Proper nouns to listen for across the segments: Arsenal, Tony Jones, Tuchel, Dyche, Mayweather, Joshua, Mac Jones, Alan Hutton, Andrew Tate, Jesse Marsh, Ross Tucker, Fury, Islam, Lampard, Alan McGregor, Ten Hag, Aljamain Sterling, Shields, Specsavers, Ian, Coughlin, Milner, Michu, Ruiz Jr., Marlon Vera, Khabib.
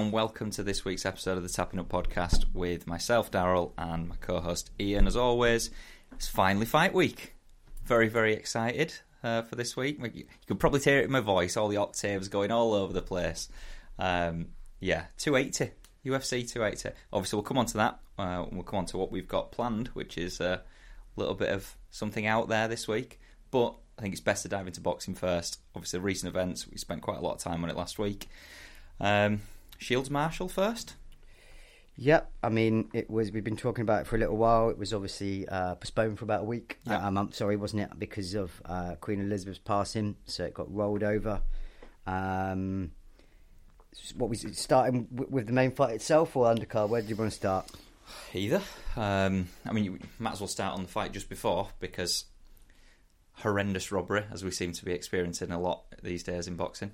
and welcome to this week's episode of the Tapping Up Podcast with myself, Daryl, and my co-host, Ian. As always, it's finally fight week. Very, very excited for this week. You can probably hear it in my voice, all the octaves going all over the place. Yeah, 280, UFC 280. Obviously, we'll come on to that. We'll come on to what we've got planned, which is a little bit of something out there this week. But I think it's best to dive into boxing first. Obviously, recent events. We spent quite a lot of time on it last week. Shields Marshall first. Yep. I mean, it was. We've been talking about it for a little while. It was obviously postponed for about a week, a month. Sorry, wasn't it? Because of Queen Elizabeth's passing, so it got rolled over. What was it, starting with the main fight itself or undercard? Where do you want to start? Either. I mean, you might as well start on the fight just before, because horrendous robbery, as we seem to be experiencing a lot these days in boxing.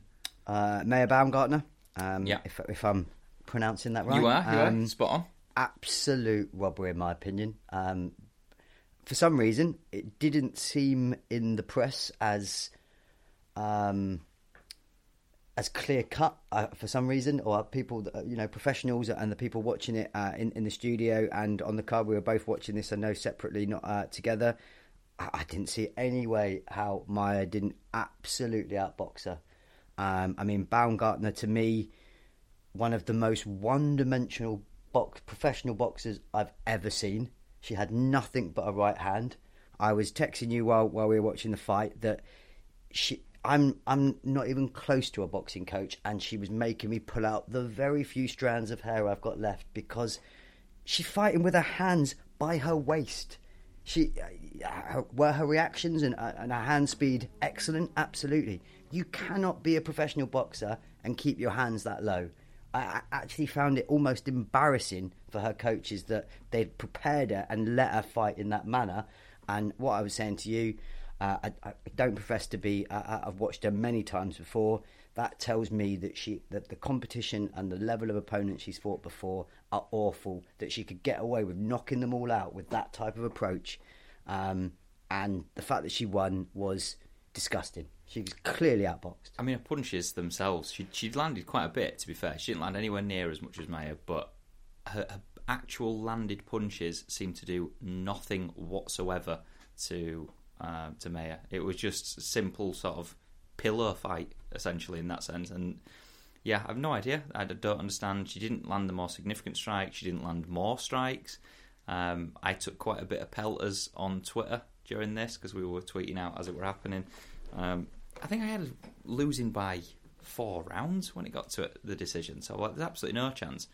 Mayor Baumgartner, if I'm pronouncing that right. You are, spot on. Absolute robbery, in my opinion. For some reason, it didn't seem in the press as clear cut for some reason, or people, professionals and the people watching it in the studio and on the card. We were both watching this, I know, separately, not together. I didn't see any way how Maya didn't absolutely outbox her. I mean, Baumgartner, to me, one of the most one-dimensional professional boxers I've ever seen. She had nothing but a right hand. I was texting you while we were watching the fight that I'm not even close to a boxing coach, and she was making me pull out the very few strands of hair I've got left, because she's fighting with her hands by her waist. Were her reactions and her hand speed excellent? Absolutely. You cannot be a professional boxer and keep your hands that low. I actually found it almost embarrassing for her coaches that they'd prepared her and let her fight in that manner. And what I was saying to you, I don't profess to be. I've watched her many times before. That tells me that that the competition and the level of opponents she's fought before are awful. That she could get away with knocking them all out with that type of approach, and the fact that she won was disgusting. She was clearly outboxed. I mean, her punches themselves. She landed quite a bit. To be fair, she didn't land anywhere near as much as Maya, but her actual landed punches seemed to do nothing whatsoever to Maya. It was just a simple sort of pillow fight, essentially, in that sense. And yeah, I've no idea. I don't understand. She didn't land the more significant strikes. She didn't land more strikes. I took quite a bit of pelters on Twitter during this, because we were tweeting out as it were happening. I think I had losing by 4 rounds when it got to the decision. So there's absolutely no chance.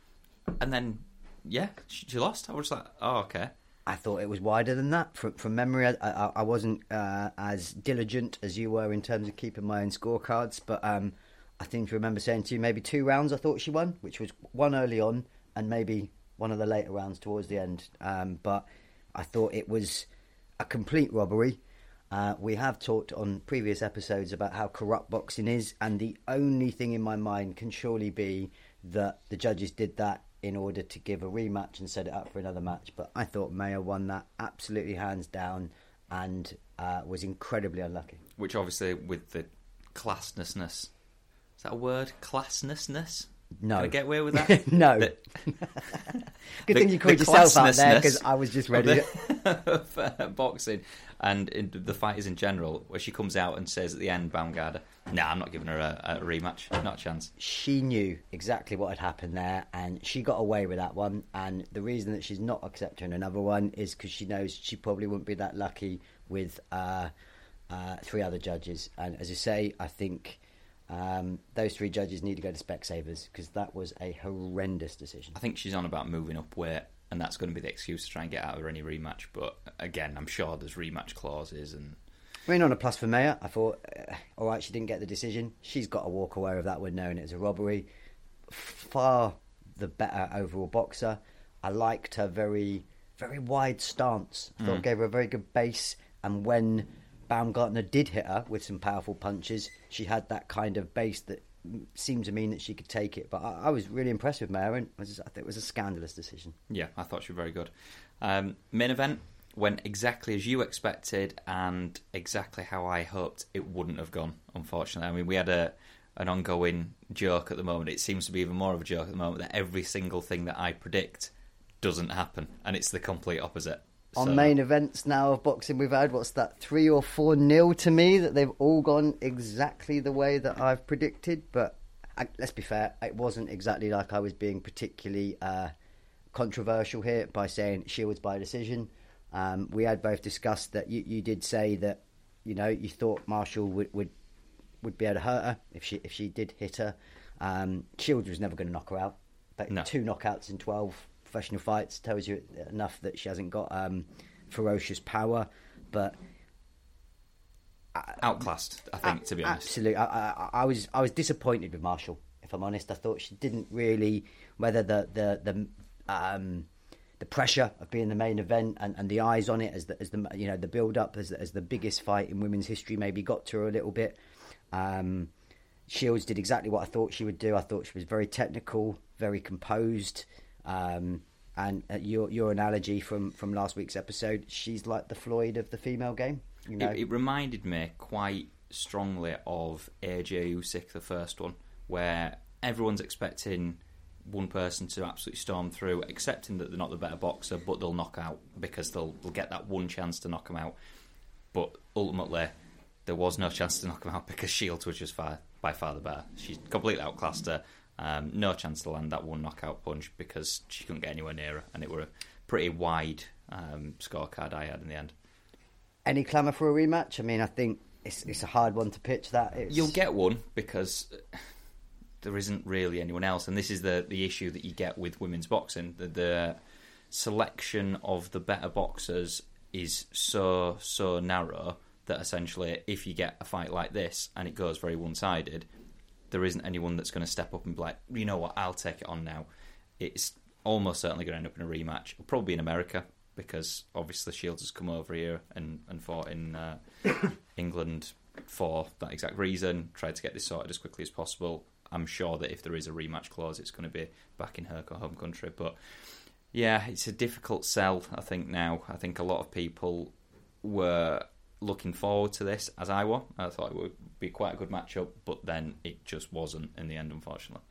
And then, yeah, she lost. I was like, oh, okay. I thought it was wider than that. From memory, I wasn't as diligent as you were in terms of keeping my own scorecards, but I think I remember saying to you maybe 2 rounds I thought she won, which was one early on and maybe one of the later rounds towards the end. But I thought it was a complete robbery. We have talked on previous episodes about how corrupt boxing is, and the only thing in my mind can surely be that the judges did that in order to give a rematch and set it up for another match. But I thought Maya won that absolutely hands down, and was incredibly unlucky. Which obviously, with the classlessness, is that a word? Classlessness? No. Can I get away with that? No. Good thing you called yourself out there, because I was just ready. For boxing, and in the fighters in general, where she comes out and says at the end, Baumgartner, nah, I'm not giving her a rematch, not a chance. She knew exactly what had happened there, and she got away with that one. And the reason that she's not accepting another one is because she knows she probably wouldn't be that lucky with 3 other judges. And as you say, I think those 3 judges need to go to Specsavers, because that was a horrendous decision. I think she's on about moving up weight, and that's going to be the excuse to try and get out of any rematch. But again, I'm sure there's rematch clauses. And I mean, on a plus for Maya, I thought, all right, she didn't get the decision. She's got to walk away with that one, knowing it was a robbery. Far the better overall boxer. I liked her very, very wide stance. I thought it gave her a very good base. And when Baumgartner did hit her with some powerful punches, she had that kind of base that seemed to mean that she could take it. But I was really impressed with Maya, and I think it was a scandalous decision. Yeah, I thought she was very good. Main event went exactly as you expected and exactly how I hoped it wouldn't have gone, unfortunately. I mean, we had an ongoing joke at the moment. It seems to be even more of a joke at the moment that every single thing that I predict doesn't happen, and it's the complete opposite. Our main events now of boxing we've had, what's that, 3 or 4-0 to me, that they've all gone exactly the way that I've predicted. But let's be fair, it wasn't exactly like I was being particularly controversial here by saying Shields by decision. We had both discussed that you did say that, you know, you thought Marshall would be able to hurt her if she did hit her. Shields was never going to knock her out. But no. 2 knockouts in 12 professional fights tells you enough that she hasn't got ferocious power. But outclassed, I think, to be honest. Absolutely. I was disappointed with Marshall, if I'm honest. I thought she didn't really, whether the pressure of being the main event and the eyes on it as the you know, the build up as the biggest fight in women's history maybe got to her a little bit. Shields did exactly what I thought she would do. I thought she was very technical, very composed. And your analogy from last week's episode, she's like the Floyd of the female game. You know? It reminded me quite strongly of AJ Usyk, the first one, where everyone's expecting one person to absolutely storm through, accepting that they're not the better boxer, but they'll knock out because they'll get that one chance to knock them out. But ultimately, there was no chance to knock them out because Shields was just by far the better. She completely outclassed her. No chance to land that one knockout punch because she couldn't get anywhere near her, and it were a pretty wide scorecard I had in the end. Any clamour for a rematch? I mean, I think it's a hard one to pitch that. You'll get one because there isn't really anyone else, and this is the issue that you get with women's boxing. The selection of the better boxers is so narrow that essentially if you get a fight like this and it goes very one-sided, there isn't anyone that's going to step up and be like, you know what, I'll take it on now. It's almost certainly going to end up in a rematch, probably in America, because obviously Shields has come over here and fought in England for that exact reason, tried to get this sorted as quickly as possible. I'm sure that if there is a rematch clause, it's going to be back in her home country. But yeah, it's a difficult sell, I think, now. I think a lot of people were looking forward to this, as I was. I thought it would be quite a good matchup, but then it just wasn't in the end, unfortunately.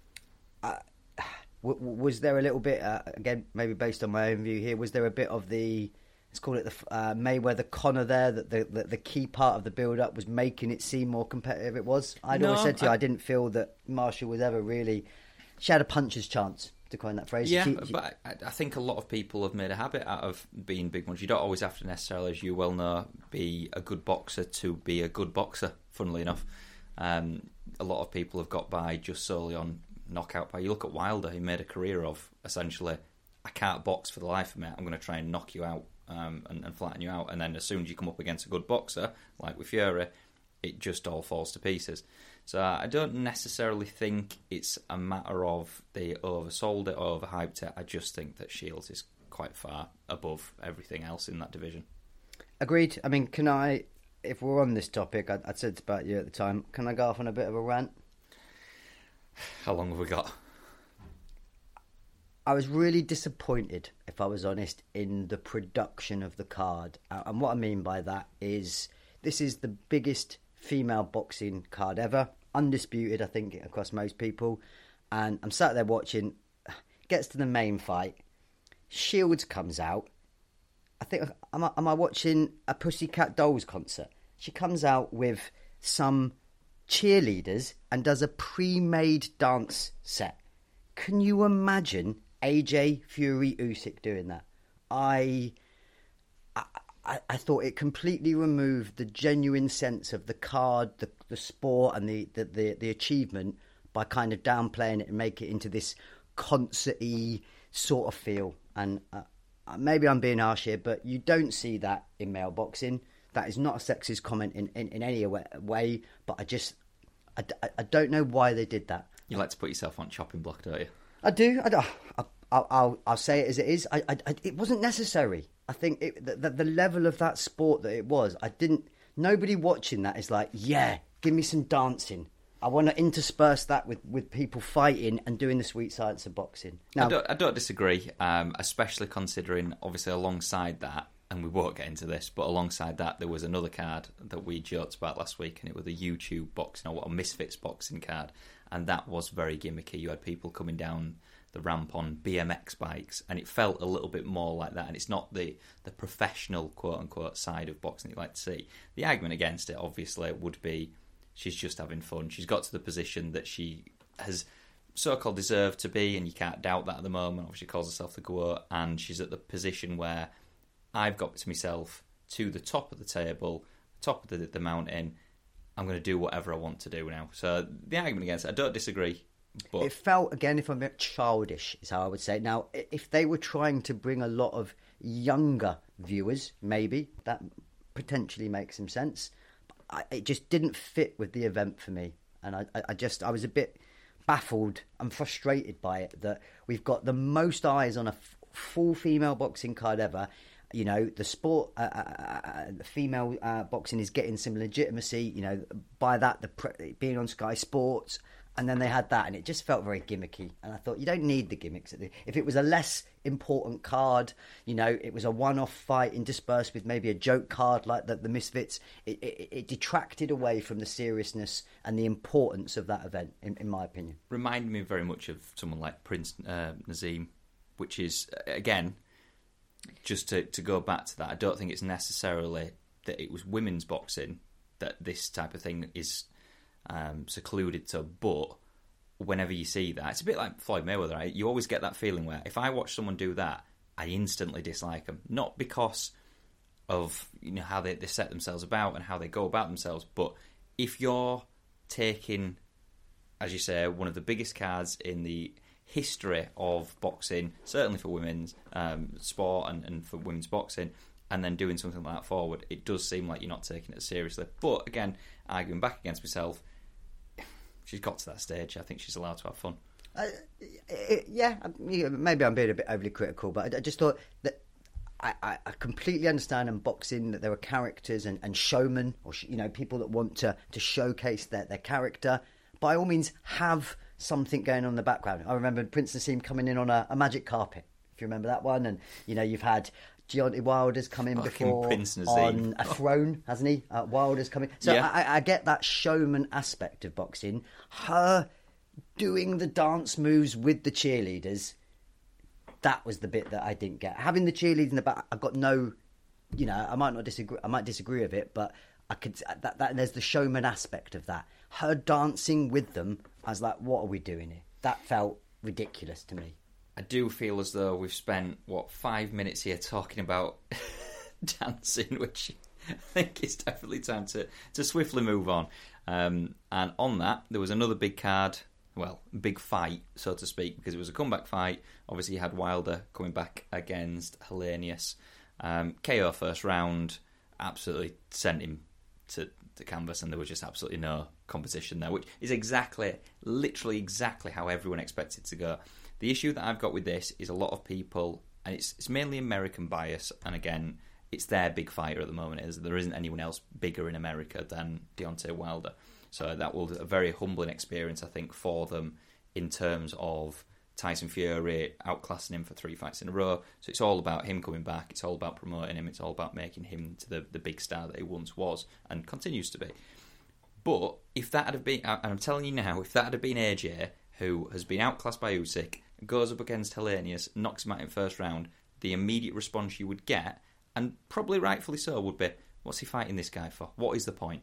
Was there a little bit, again, maybe based on my own view here, was there a bit of the, let's call it the Mayweather-Connor there, that the key part of the build-up was making it seem more competitive it was? I'd always said to you, I didn't feel that Marshall was ever really, she had a puncher's chance, to coin that phrase. Yeah, but I think a lot of people have made a habit out of being big ones. You don't always have to necessarily, as you well know, be a good boxer to be a good boxer, funnily enough. A lot of people have got by just solely on knockout power. You look at Wilder, who made a career of, essentially, I can't box for the life of me, I'm going to try and knock you out and flatten you out. And then as soon as you come up against a good boxer, like with Fury, it just all falls to pieces. So I don't necessarily think it's a matter of they oversold it or overhyped it. I just think that Shields is quite far above everything else in that division. Agreed. I mean, can I, if we're on this topic, I said about you at the time, can I go off on a bit of a rant? How long have we got? I was really disappointed, if I was honest, in the production of the card. And what I mean by that is this is the biggest female boxing card ever, undisputed, I think, across most people. And I'm sat there watching, gets to the main fight, Shields comes out. I think, am I watching a Pussycat Dolls concert? She comes out with some cheerleaders and does a pre-made dance set. Can you imagine AJ, Fury, Usyk doing that? I thought it completely removed the genuine sense of the card, the sport and the achievement by kind of downplaying it and make it into this concert-y sort of feel. And maybe I'm being harsh here, but you don't see that in male boxing. That is not a sexist comment in any way, but I don't know why they did that. You like to put yourself on chopping block, don't you? I do. I'll say it as it is. It wasn't necessary. I think the level of that sport that it was, nobody watching that is like, yeah, give me some dancing. I want to intersperse that with people fighting and doing the sweet science of boxing. Now, I don't disagree, especially considering, obviously, alongside that, and we won't get into this, but alongside that there was another card that we joked about last week, and it was a YouTube boxing, or a Misfits boxing card, and that was very gimmicky. You had people coming down the ramp on BMX bikes, and it felt a little bit more like that, and it's not the professional, quote-unquote, side of boxing that you like to see. The argument against it, obviously, would be she's just having fun. She's got to the position that she has so-called deserved to be, and you can't doubt that at the moment. Obviously, she calls herself the GOAT, and she's at the position where I've got to myself to the top of the table, top of the mountain. I'm going to do whatever I want to do now. So the argument against it, I don't disagree. But it felt, again, if I'm a bit childish, is how I would say it. Now, if they were trying to bring a lot of younger viewers, maybe, that potentially makes some sense. But it just didn't fit with the event for me. And I was a bit baffled and frustrated by it, that we've got the most eyes on a full female boxing card ever. You know, the sport, female boxing is getting some legitimacy, you know, by that, being on Sky Sports. And then they had that, and it just felt very gimmicky. And I thought, you don't need the gimmicks. If it was a less important card, you know, it was a one-off fight interspersed with maybe a joke card like the Misfits, it detracted away from the seriousness and the importance of that event, in my opinion. Reminded me very much of someone like Prince Nazim, which is, again, just to go back to that, I don't think it's necessarily that it was women's boxing that this type of thing is secluded to, but whenever you see that, it's a bit like Floyd Mayweather, right? You always get that feeling where if I watch someone do that, I instantly dislike them, not because of, you know, how they set themselves about and how they go about themselves, but if you're taking, as you say, one of the biggest cards in the history of boxing, certainly for women's sport and for women's boxing, and then doing something like that forward, it does seem like you're not taking it seriously. But again, arguing back against myself, she's got to that stage. I think she's allowed to have fun. Yeah, maybe I'm being a bit overly critical, but I just thought that I completely understand in boxing that there are characters and showmen, or you know, people that want to showcase their character. By all means, have something going on in the background. I remember Prince Nassim coming in on a magic carpet, if you remember that one. And, you know, you've had Deontay Wilder's come in before on a throne, hasn't he? Wilder's coming. So yeah. I get that showman aspect of boxing. Her doing the dance moves with the cheerleaders, that was the bit that I didn't get. Having the cheerleaders in the back, I've got no, you know, I might not disagree. I might disagree with it, but I could. That there's the showman aspect of that. Her dancing with them, I was like, what are we doing here? That felt ridiculous to me. I do feel as though we've spent, 5 minutes here talking about dancing, which I think it's definitely time to swiftly move on. And on that, there was another big card, big fight, so to speak, because it was a comeback fight. Obviously, you had Wilder coming back against Hellenius. KO first round, absolutely sent him to the canvas, and there was just absolutely no competition there, which is literally exactly how everyone expected to go. The issue that I've got with this is a lot of people, and it's mainly American bias, and again, it's their big fighter at the moment, is there isn't anyone else bigger in America than Deontay Wilder. So that was a very humbling experience, I think, for them in terms of Tyson Fury outclassing him for 3 fights in a row. So it's all about him coming back, it's all about promoting him, it's all about making him to the big star that he once was and continues to be. But if that had been, and I'm telling you now, if that had been AJ, who has been outclassed by Usyk, goes up against Hellenius, knocks him out in first round, the immediate response you would get, and probably rightfully so, would be, what's he fighting this guy for? What is the point?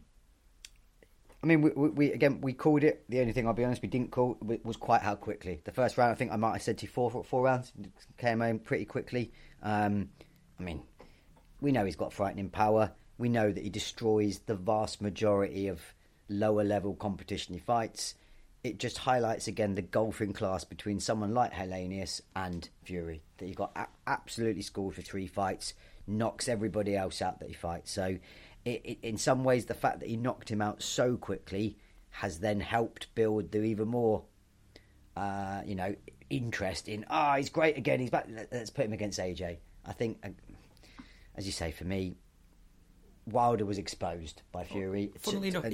I mean, we called it. The only thing, I'll be honest, we didn't call was quite how quickly. The first round, I think I might have said to you four rounds, came in pretty quickly. I mean, we know he's got frightening power. We know that he destroys the vast majority of lower-level competition he fights. It just highlights again the golfing class between someone like Hellenius and Fury, that he got absolutely scored for 3 fights, knocks everybody else out that he fights. So it, in some ways, the fact that he knocked him out so quickly has then helped build the even more, interest in, he's great again, he's back, let's put him against AJ. I think, as you say, for me, Wilder was exposed by Fury. Funnily enough,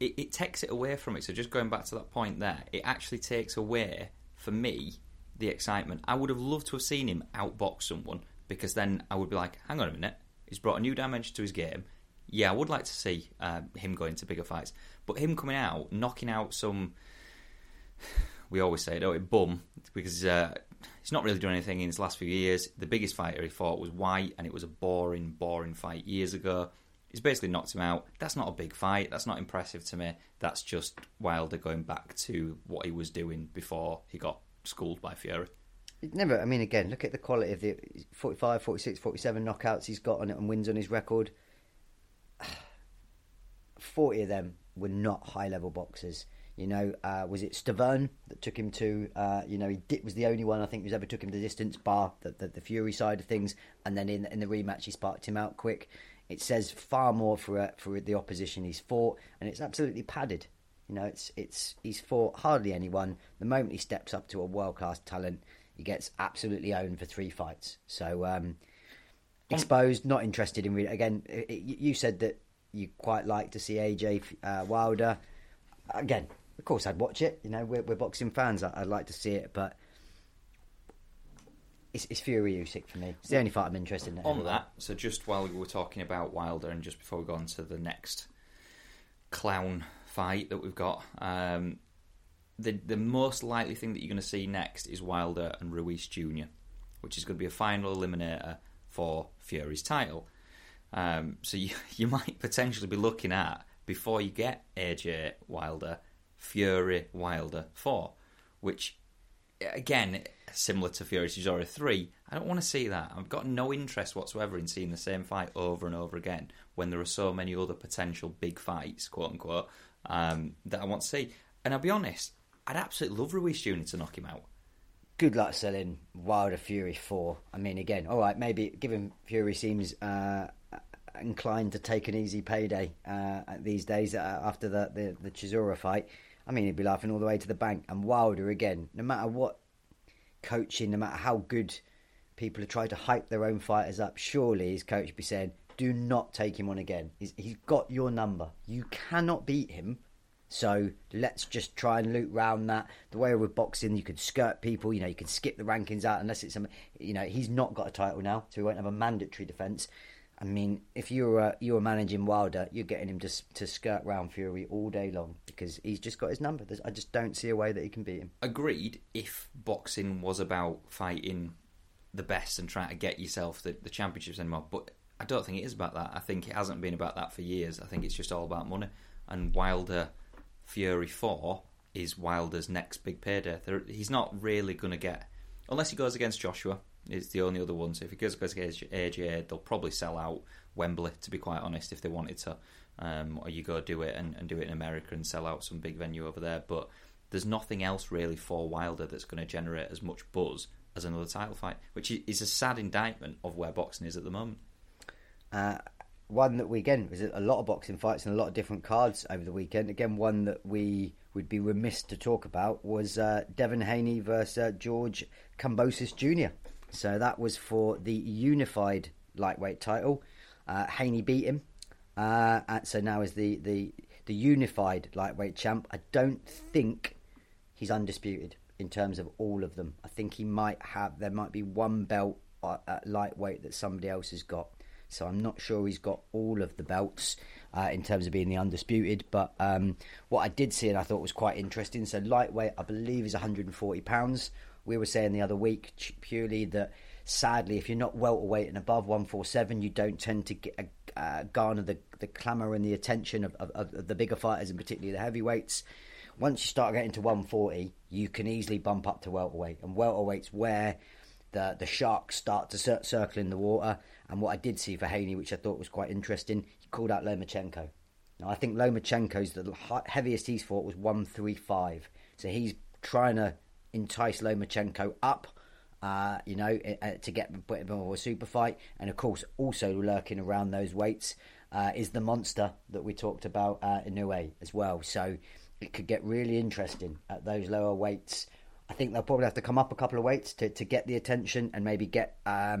it takes it away from it. So just going back to that point there, it actually takes away, for me, the excitement. I would have loved to have seen him outbox someone, because then I would be like, hang on a minute, He's brought a new dimension to his game. Yeah, I would like to see him going to bigger fights. But him coming out, knocking out some... We always say it, don't we? Bum. Because he's not really done anything in his last few years. The biggest fighter he fought was White, and it was a boring, boring fight years ago. He's basically knocked him out. That's not a big fight. That's not impressive to me. That's just Wilder going back to what he was doing before he got schooled by Fury. Never. I mean, again, look at the quality of the 45, 46, 47 knockouts he's got on it and wins on his record. 40 of them were not high-level boxers. You know, was it Stavern that took him to, you know, he was the only one I think who's ever took him to distance, bar the Fury side of things, and then in the rematch he sparked him out quick. It says far more for the opposition he's fought, and it's absolutely padded. You know, it's he's fought hardly anyone. The moment he steps up to a world-class talent, he gets absolutely owned for 3 fights. So, exposed, not interested in... Again, you said that you quite like to see AJ Wilder. Again... Of course, I'd watch it. You know, we're boxing fans. I'd like to see it, but it's Fury Usyk for me. It's the only fight I'm interested in. On that, so just while we were talking about Wilder, and just before we go on to the next clown fight that we've got, the most likely thing that you're going to see next is Wilder and Ruiz Jr., which is going to be a final eliminator for Fury's title. So you might potentially be looking at, before you get AJ Wilder, Fury Wilder 4, which, again, similar to Fury Chizora 3, I don't want to see that. I've got no interest whatsoever in seeing the same fight over and over again when there are so many other potential big fights, quote-unquote, that I want to see. And I'll be honest, I'd absolutely love Ruiz Jr. to knock him out. Good luck selling Wilder Fury 4. I mean, again, all right, maybe given Fury seems... inclined to take an easy payday these days after the Chizora fight. I mean, he'd be laughing all the way to the bank. And Wilder, again, no matter what coaching, no matter how good people have tried to hype their own fighters up, surely his coach would be saying, do not take him on again. He's got your number. You cannot beat him. So let's just try and loop round that. The way with boxing, you could skirt people, you know, you can skip the rankings out unless it's, you know, he's not got a title now, so he won't have a mandatory defence. I mean, if you were managing Wilder, you're getting him to skirt round Fury all day long because he's just got his number. I just don't see a way that he can beat him. Agreed, if boxing was about fighting the best and trying to get yourself the championships anymore. But I don't think it is about that. I think it hasn't been about that for years. I think it's just all about money. And Wilder Fury 4 is Wilder's next big payday. He's not really going to get... Unless he goes against Joshua... It's the only other one. So if he goes against AJ, they'll probably sell out Wembley, to be quite honest, if they wanted to. Or you go do it and do it in America and sell out some big venue over there. But there's nothing else really for Wilder that's going to generate as much buzz as another title fight, which is a sad indictment of where boxing is at the moment. One that we, again, there's a lot of boxing fights and a lot of different cards over the weekend. Again, one that we would be remiss to talk about was Devon Haney versus George Kambosos Jr., so that was for the unified lightweight title. Haney beat him. And so now is the unified lightweight champ. I don't think he's undisputed in terms of all of them. I think he might have... There might be one belt at lightweight that somebody else has got. So I'm not sure he's got all of the belts in terms of being the undisputed. But what I did see and I thought was quite interesting. So lightweight, I believe, is 140 pounds. We were saying the other week purely that, sadly, if you're not welterweight and above 147, you don't tend to get, garner the clamour and the attention of the bigger fighters and particularly the heavyweights. Once you start getting to 140, you can easily bump up to welterweight. And welterweight's where the sharks start to circle in the water. And what I did see for Haney, which I thought was quite interesting, he called out Lomachenko. Now, I think Lomachenko's the heaviest he's fought was 135. So he's trying to entice Lomachenko up, you know, to get more of a super fight. And of course, also lurking around those weights is the monster that we talked about Inoue as well. So it could get really interesting at those lower weights. I think they'll probably have to come up a couple of weights to get the attention and maybe get a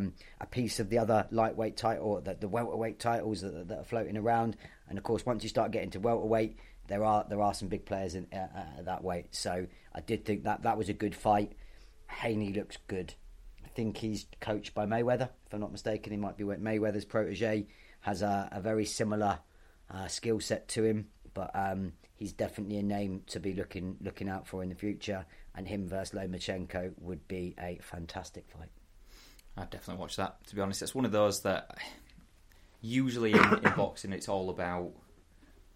piece of the other lightweight title, or the welterweight titles that are floating around. And of course, once you start getting to welterweight, there are some big players in that weight. So I did think that was a good fight. Haney looks good. think he's coached by Mayweather, if I'm not mistaken. He might be Mayweather's protege, has a very similar skill set to him, but he's definitely a name to be looking out for in the future, and him versus Lomachenko would be a fantastic fight. I'd definitely watch that, to be honest. It's one of those that usually in boxing it's all about,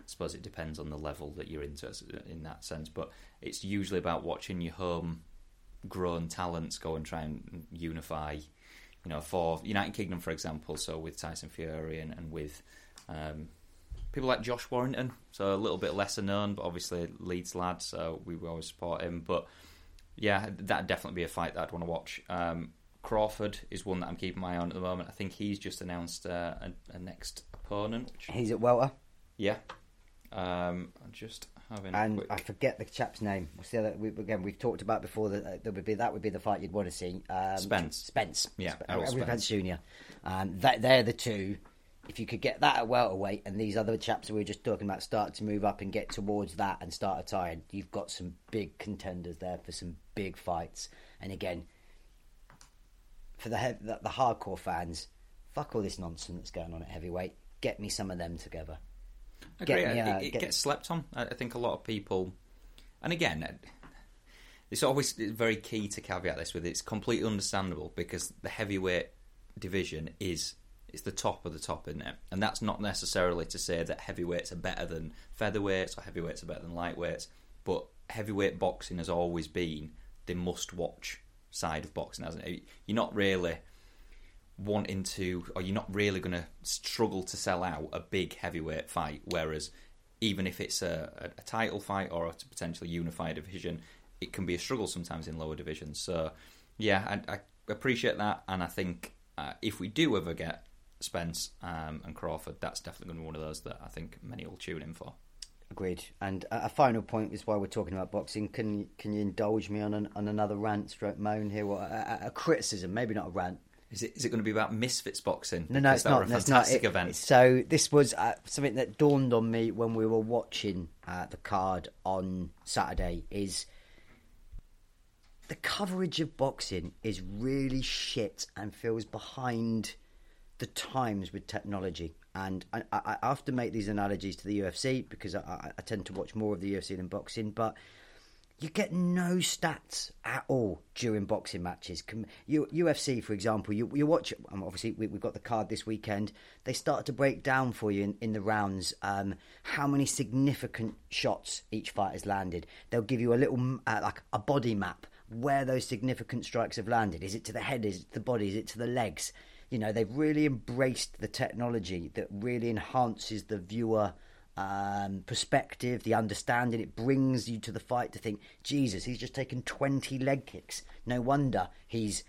I suppose it depends on the level that you're into in that sense, but it's usually about watching your homegrown talents go and try and unify. You know, for United Kingdom, for example, so with Tyson Fury and with people like Josh Warrington, so a little bit lesser known, but obviously Leeds lad, so we will always support him. But yeah, that'd definitely be a fight that I'd want to watch. Crawford is one that I'm keeping my eye on at the moment. I think he's just announced a next opponent. He's at welter. Yeah. I'm just having. And I forget the chap's name. What's the other? We've talked about before that would be the fight you'd want to see. Spence. Yeah. Spence Junior. They're the two. If you could get that at welterweight, and these other chaps we were just talking about start to move up and get towards that and start a tie, you've got some big contenders there for some big fights. And again, for the hardcore fans, fuck all this nonsense that's going on at heavyweight. Get me some of them together. Agree. It gets slept on. I think a lot of people, and again, it's always very key to caveat this with. It's completely understandable because the heavyweight division is the top of the top, isn't it? And that's not necessarily to say that heavyweights are better than featherweights or heavyweights are better than lightweights, but heavyweight boxing has always been the must-watch side of boxing, hasn't it? You're not really wanting to, or you're not really going to struggle to sell out a big heavyweight fight, whereas even if it's a title fight or a potentially unified division, it can be a struggle sometimes in lower divisions. So yeah, I appreciate that, and I think if we do ever get Spence and Crawford, that's definitely going to be one of those that I think many will tune in for. Agreed. And a final point is why we're talking about boxing. Can you indulge me on another rant, stroke moan here, or a criticism? Maybe not a rant. Is it going to be about Misfits boxing? No, it's not. That's not it. Event. So this was something that dawned on me when we were watching the card on Saturday. Is the coverage of boxing is really shit and feels behind the times with technology. And I have to make these analogies to the UFC because I tend to watch more of the UFC than boxing, but you get no stats at all during boxing matches. UFC, for example, you watch. Obviously, we've got the card this weekend. They start to break down for you in the rounds how many significant shots each fighter's landed. They'll give you a little like a body map where those significant strikes have landed. Is it to the head? Is it to the body? Is it to the legs? You know, they've really embraced the technology that really enhances the viewer perspective, the understanding. It brings you to the fight to think, Jesus, he's just taken 20 leg kicks. No wonder he's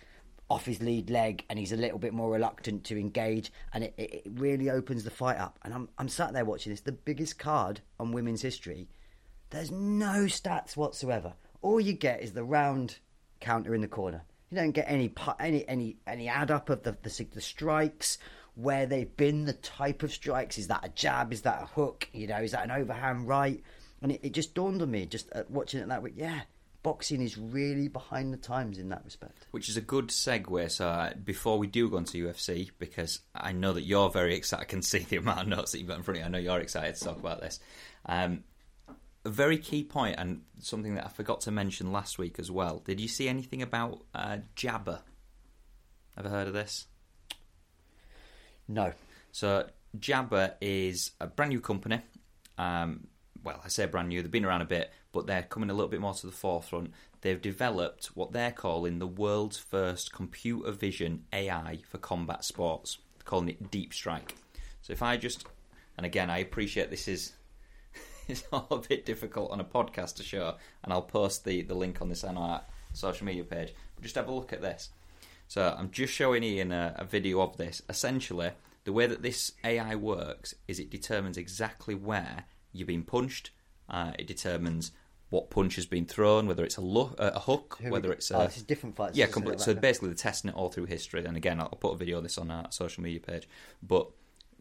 off his lead leg and he's a little bit more reluctant to engage. And it really opens the fight up. And I'm sat there watching this, the biggest card on women's history. There's no stats whatsoever. All you get is the round counter in the corner. You don't get any add up of the strikes, where they've been, the type of strikes. Is that a jab? Is that a hook? You know, is that an overhand right? And it just dawned on me, just watching it that way, yeah, boxing is really behind the times in that respect. Which is a good segue. So before we do go on to UFC, because I know that you're very excited. I can see the amount of notes that you've got in front of you. I know you're excited to talk about this. A very key point, and something that I forgot to mention last week as well. Did you see anything about Jabber? Ever heard of this? No. So Jabber is a brand new company. Well, I say brand new. They've been around a bit, but they're coming a little bit more to the forefront. They've developed what they're calling the world's first computer vision AI for combat sports. They're calling it Deep Strike. So if I just... And again, I appreciate this is... It's all a bit difficult on a podcast to show, and I'll post the link on this on our social media page. But just have a look at this. So I'm just showing Ian a video of this. Essentially, the way that this AI works is it determines exactly where you've been punched. It determines what punch has been thrown, whether it's a hook, whether it's a... Oh, this is different fights. Yeah, completely. So basically they're testing it all through history. And again, I'll put a video of this on our social media page. But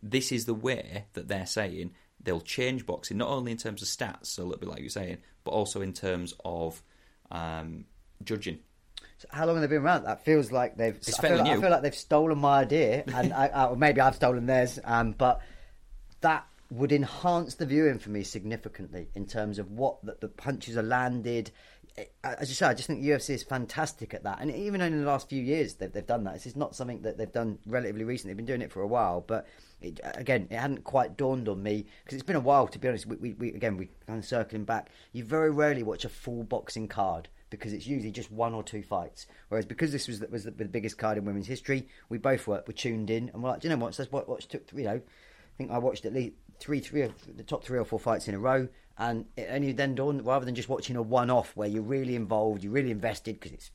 this is the way that they're saying... They'll change boxing, not only in terms of stats, so a little bit like you're saying, but also in terms of judging. How long have they been around? That feels like they've... I feel like they've stolen my idea, and or maybe I've stolen theirs. But that would enhance the viewing for me significantly in terms of what the punches are landed. As you said, I just think the UFC is fantastic at that. And even in the last few years, they've done that. It's just not something that they've done relatively recently. They've been doing it for a while, but it hadn't quite dawned on me, because it's been a while, to be honest. We're kind of circling back. You very rarely watch a full boxing card, because it's usually just one or two fights. Whereas because this was the biggest card in women's history, we both were tuned in, and we're like, do you know what? So let's watch. I think I watched at least the top three or four fights in a row, and it only then dawned, rather than just watching a one-off where you're really involved, you're really invested, because it's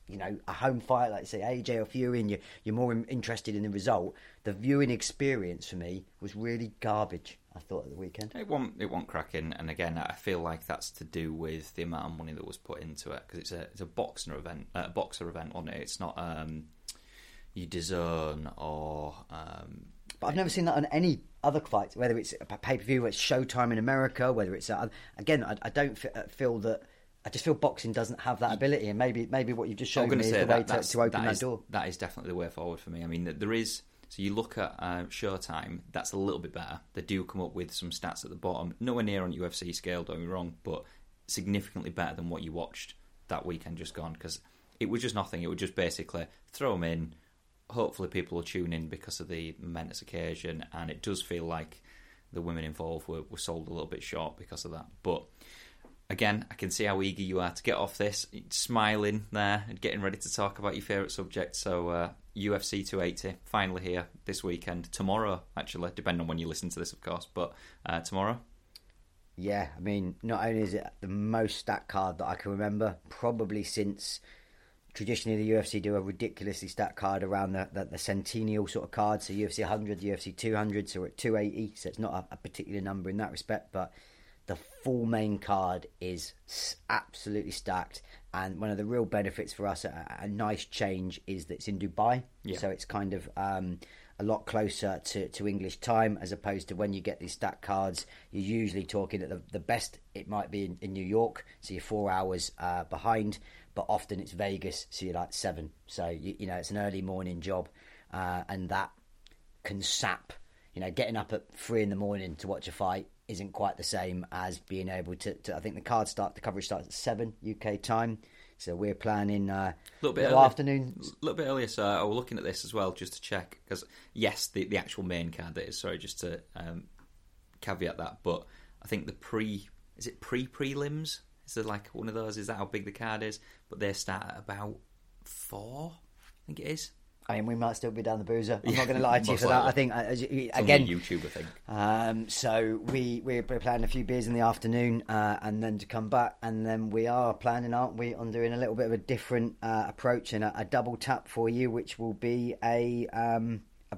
a home fight, like say AJ or Fury, and you're more interested in the result. The viewing experience for me was really garbage, I thought, at the weekend. It won't crack in, and again, I feel like that's to do with the amount of money that was put into it, because it's a boxer event on it. It's not you DAZN or. But I've never seen that on any other fight, whether it's a pay-per-view, whether it's Showtime in America, whether it's I just feel boxing doesn't have that ability, and maybe what you've just shown me is the way to open that door. That is definitely the way forward for me. I mean, there is. So you look at Showtime, that's a little bit better. They do come up with some stats at the bottom, nowhere near on UFC scale, don't get me wrong, but significantly better than what you watched that weekend just gone, because it was just nothing. It would just basically throw them in. Hopefully people will tune in because of the momentous occasion, and it does feel like the women involved were sold a little bit short because of that. But again, I can see how eager you are to get off this, smiling there and getting ready to talk about your favourite subject. So UFC 280, finally here this weekend. Tomorrow, actually, depending on when you listen to this, of course, but tomorrow. Yeah, I mean, not only is it the most stacked card that I can remember, probably since... Traditionally, the UFC do a ridiculously stacked card around the centennial sort of card. So UFC 100, UFC 200, so we're at 280. So it's not a particular number in that respect, but the full main card is absolutely stacked. And one of the real benefits for us, a nice change, is that it's in Dubai. Yeah. So it's kind of a lot closer to English time, as opposed to when you get these stacked cards, you're usually talking at the best. It might be in New York, so you're 4 hours behind. But often it's Vegas, so you're like 7. So, it's an early morning job, and that can sap. Getting up at 3 in the morning to watch a fight isn't quite the same as being able to I think the coverage starts at 7 UK time. So we're planning a little bit earlier. So I was looking at this as well, just to check, because, yes, the actual main card that is, sorry, just to caveat that, but I think the prelims? Is there like one of those? Is that how big the card is? But they start at about 4, I think it is. I mean, we might still be down the boozer. I'm not going to lie to you for that. I think, again... It's on the YouTube, I think. So we're planning a few beers in the afternoon and then to come back. And then we are planning, aren't we, on doing a little bit of a different approach and a double tap for you, which will be a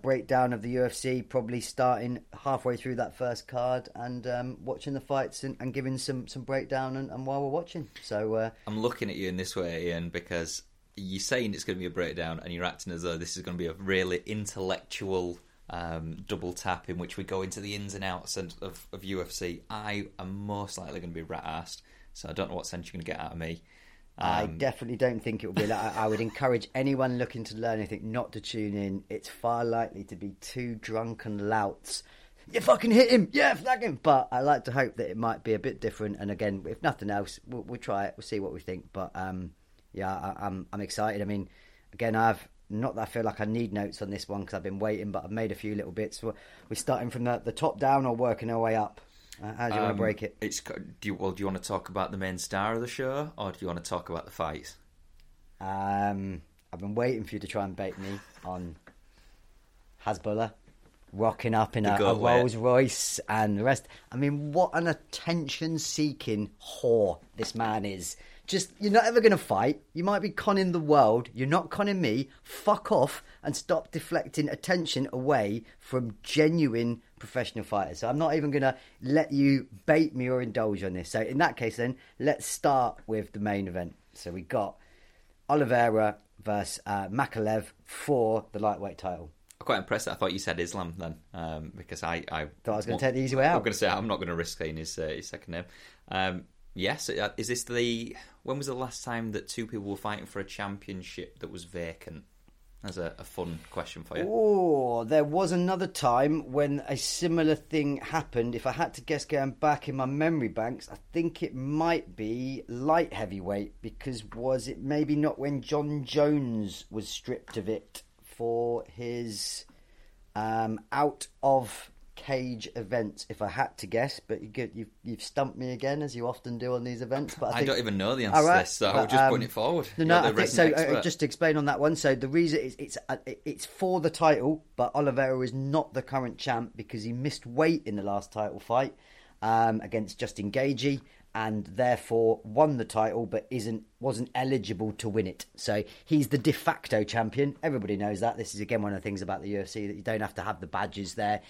breakdown of the UFC, probably starting halfway through that first card and watching the fights and giving some breakdown and while we're watching. So I'm looking at you in this way, Ian, because you're saying it's going to be a breakdown and you're acting as though this is going to be a really intellectual double tap in which we go into the ins and outs of UFC. I am most likely going to be rat-assed, so I don't know what sense you're going to get out of me. I definitely don't think it will be like. I would encourage anyone looking to learn anything not to tune in. It's far likely to be two drunken louts. You fucking hit him, yeah, flag him. But I like to hope that it might be a bit different. And again, if nothing else, we'll try it. We'll see what we think. But I'm excited. I mean, again, I've not that I feel like I need notes on this one because I've been waiting, but I've made a few little bits. We're starting from the top down or working our way up. How do you want to break it? Do you want to talk about the main star of the show, or do you want to talk about the fight? I've been waiting for you to try and bait me on Hezbollah rocking up in a Rolls Royce and the rest. I mean, what an attention-seeking whore this man is. Just, you're not ever going to fight. You might be conning the world. You're not conning me. Fuck off and stop deflecting attention away from genuine professional fighters. So I'm not even going to let you bait me or indulge on this. So in that case then, let's start with the main event. So we got Oliveira versus Makhachev for the lightweight title. I'm quite impressed that I thought you said Islam then, because I thought I was going to take the easy way out. I'm going to say I'm not going to risk saying his second name. Yes. Is this the... When was the last time that two people were fighting for a championship that was vacant? That's a fun question for you. Oh, there was another time when a similar thing happened. If I had to guess going back in my memory banks, I think it might be light heavyweight, because was it maybe not when John Jones was stripped of it for his out-of-cage events, if I had to guess. But you've stumped me again, as you often do on these events. But I don't even know the answer to this, so I'm just putting it forward. Just to explain on that one, so the reason is it's for the title, but Oliveira is not the current champ because he missed weight in the last title fight against Justin Gaethje, and therefore won the title but wasn't eligible to win it. So he's the de facto champion. Everybody knows that. This is, again, one of the things about the UFC, that you don't have to have the badges there.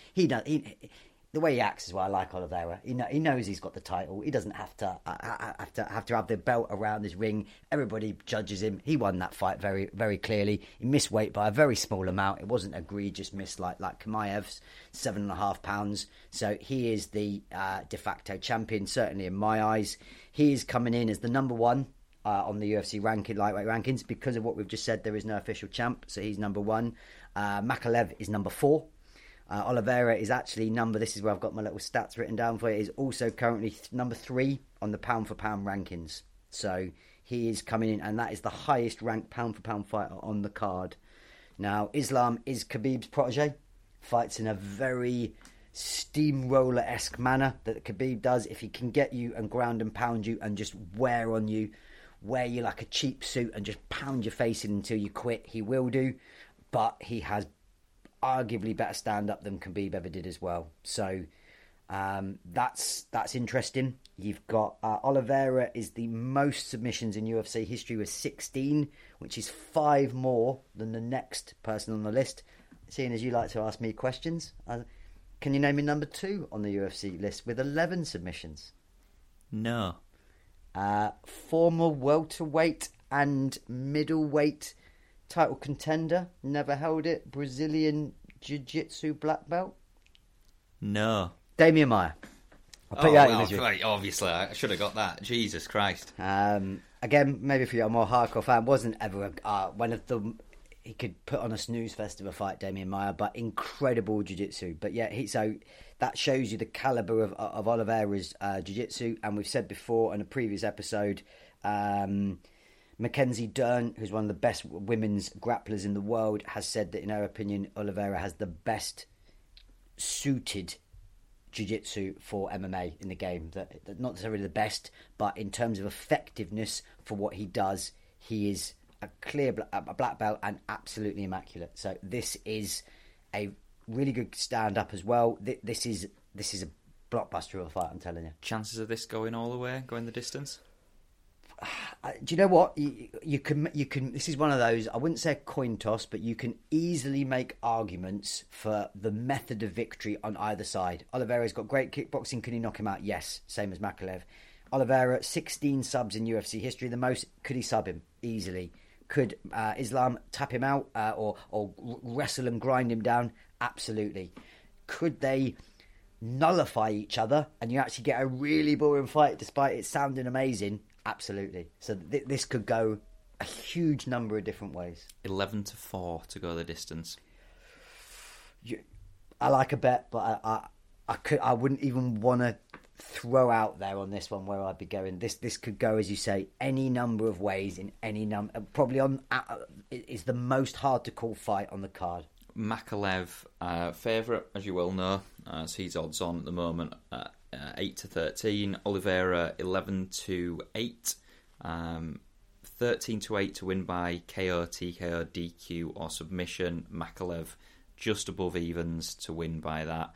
The way he acts is why I like Oliveira. He knows he's got the title. He doesn't have to have the belt around his ring. Everybody judges him. He won that fight very, very clearly. He missed weight by a very small amount. It wasn't egregious miss like Makachev's 7.5 pounds. So he is the de facto champion, certainly in my eyes. He is coming in as the number one on the UFC lightweight rankings because of what we've just said. There is no official champ, so he's number one. Makhachev is number four. Oliveira is actually this is where I've got my little stats written down for you, is also currently number three on the pound-for-pound rankings. So he is coming in, and that is the highest-ranked pound-for-pound fighter on the card. Now, Islam is Khabib's protege, fights in a very steamroller-esque manner that Khabib does. If he can get you and ground and pound you and just wear on you, wear you like a cheap suit and just pound your face in until you quit, he will do. But he has arguably better stand-up than Khabib ever did as well. So that's interesting. You've got Oliveira is the most submissions in UFC history with 16, which is 5 more than the next person on the list. Seeing as you like to ask me questions, can you name me number 2 on the UFC list with 11 submissions? No. Former welterweight and middleweight title contender, never held it, Brazilian jiu-jitsu black belt? No. Damian Maya. I'll put you out of your misery. Obviously, I should have got that. Jesus Christ. Again, maybe if you're a more hardcore fan, wasn't ever one of them. He could put on a snooze fest of a fight, Damian Maya, but incredible jiu-jitsu. But yeah, so that shows you the calibre of Oliveira's jiu-jitsu. And we've said before in a previous episode, Mackenzie Dern, who's one of the best women's grapplers in the world, has said that, in her opinion, Oliveira has the best suited jiu-jitsu for MMA in the game. That not necessarily the best, but in terms of effectiveness for what he does, he is a clear black belt and absolutely immaculate. So this is a really good stand-up as well. This is a blockbuster of a fight, I'm telling you. Chances of this going all the way, going the distance? Do you know what? You can. This is one of those, I wouldn't say a coin toss, but you can easily make arguments for the method of victory on either side. Oliveira's got great kickboxing. Can he knock him out? Yes. Same as Makhachev. Oliveira, 16 subs in UFC history, the most. Could he sub him? Easily. Could Islam tap him out or wrestle and grind him down? Absolutely. Could they nullify each other and you actually get a really boring fight despite it sounding amazing? Absolutely. So this could go a huge number of different ways. 11-4 to go the distance. I like a bet, but I wouldn't even want to throw out there on this one where I'd be going. This could go, as you say, any number of ways in any number. Probably is the most hard to call fight on the card. Makhachev, favourite, as you well know, so he's odds on at the moment. 8-13, Oliveira 11-8, 13-8 to win by KO, TKO, DQ or submission. Makhachev just above evens to win by that.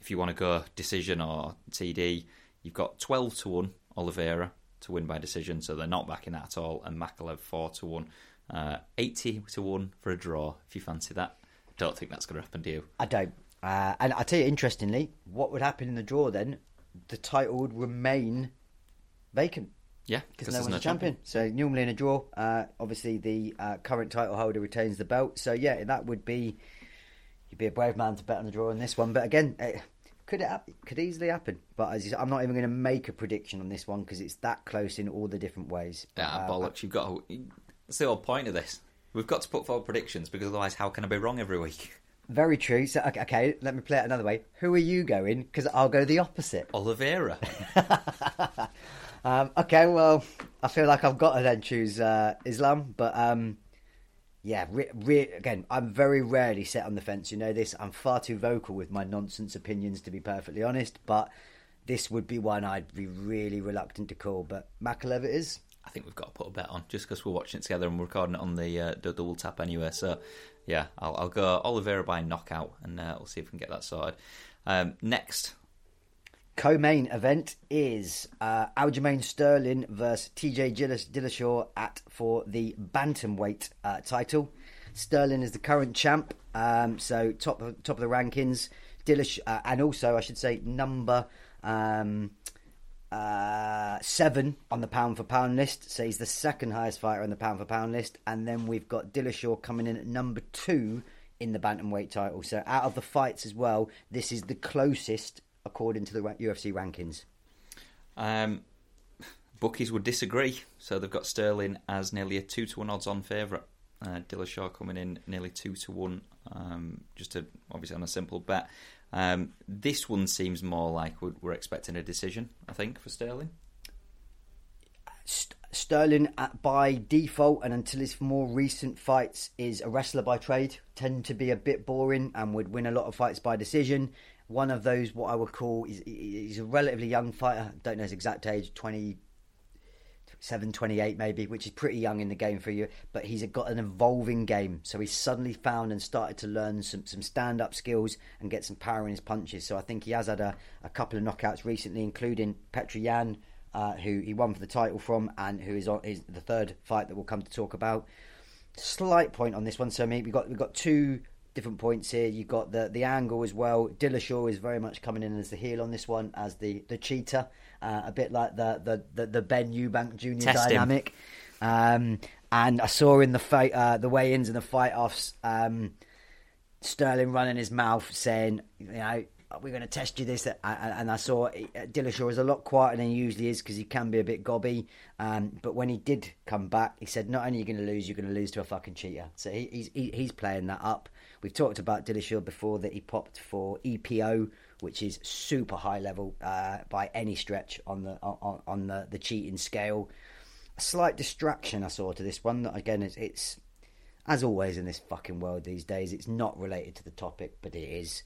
If you want to go decision or TD, you've got 12-1 Oliveira to win by decision, so they're not backing that at all. And Makhachev 4-1, 80-1 for a draw. If you fancy that, I don't think that's going to happen to you. I don't. And I tell you, interestingly, what would happen in the draw then? The title would remain vacant. Yeah, because no one's champion. So normally in a draw, obviously the current title holder retains the belt. So yeah, that would be you'd be a brave man to bet on the draw in this one. But again, Could easily happen. But as you said, I'm not even going to make a prediction on this one because it's that close in all the different ways. Yeah, bollocks. That's the whole point of this. We've got to put forward predictions because otherwise how can I be wrong every week? Very true. So, okay, let me play it another way. Who are you going? Because I'll go the opposite. Oliveira. Okay, well, I feel like I've got to then choose Islam. But, again, I'm very rarely set on the fence. You know this. I'm far too vocal with my nonsense opinions, to be perfectly honest. But this would be one I'd be really reluctant to call. But Makhachev it is. I think we've got to put a bet on, just because we're watching it together and we're recording it on the double tap anyway. So, yeah, I'll go Oliveira by knockout, and we'll see if we can get that sorted. Next. Co-main event is Aljamain Sterling versus TJ Dillashaw for the bantamweight title. Sterling is the current champ, so top of the rankings. Dillashaw, and also, I should say, number... 7 on the pound-for-pound list, so he's the second highest fighter on the pound-for-pound list, and then we've got Dillashaw coming in at number 2 in the bantamweight title. So out of the fights as well, this is the closest according to the UFC rankings. Bookies would disagree, so they've got Sterling as nearly a 2-1 odds-on favourite. Dillashaw coming in nearly 2-1, obviously on a simple bet. This one seems more like we're expecting a decision, I think, for Sterling. Sterling, by default and until his more recent fights, is a wrestler by trade, tend to be a bit boring and would win a lot of fights by decision. One of those, what I would call, he's a relatively young fighter, don't know his exact age, 28 maybe, which is pretty young in the game for you, but he's got an evolving game, so he's suddenly found and started to learn some stand-up skills and get some power in his punches. So I think he has had a couple of knockouts recently, including Petr Yan, who he won for the title from, and who is the third fight that we'll come to talk about. Slight point on this one, so we've got two different points here. You've got the angle as well. Dillashaw is very much coming in as the heel on this one, as the cheater, a bit like the Ben Eubank Jr. Test dynamic. And I saw in the fight, the weigh-ins and the fight-offs, Sterling running his mouth saying, you know, we're going to test you this. And I saw Dillashaw is a lot quieter than he usually is because he can be a bit gobby. But when he did come back, he said, not only are you going to lose, you're going to lose to a fucking cheater. So he's playing that up. We've talked about Dillashaw before, that he popped for EPO, which is super high level by any stretch on the cheating scale. A slight distraction I saw to this one. That again, it's as always in this fucking world these days, it's not related to the topic, but it is.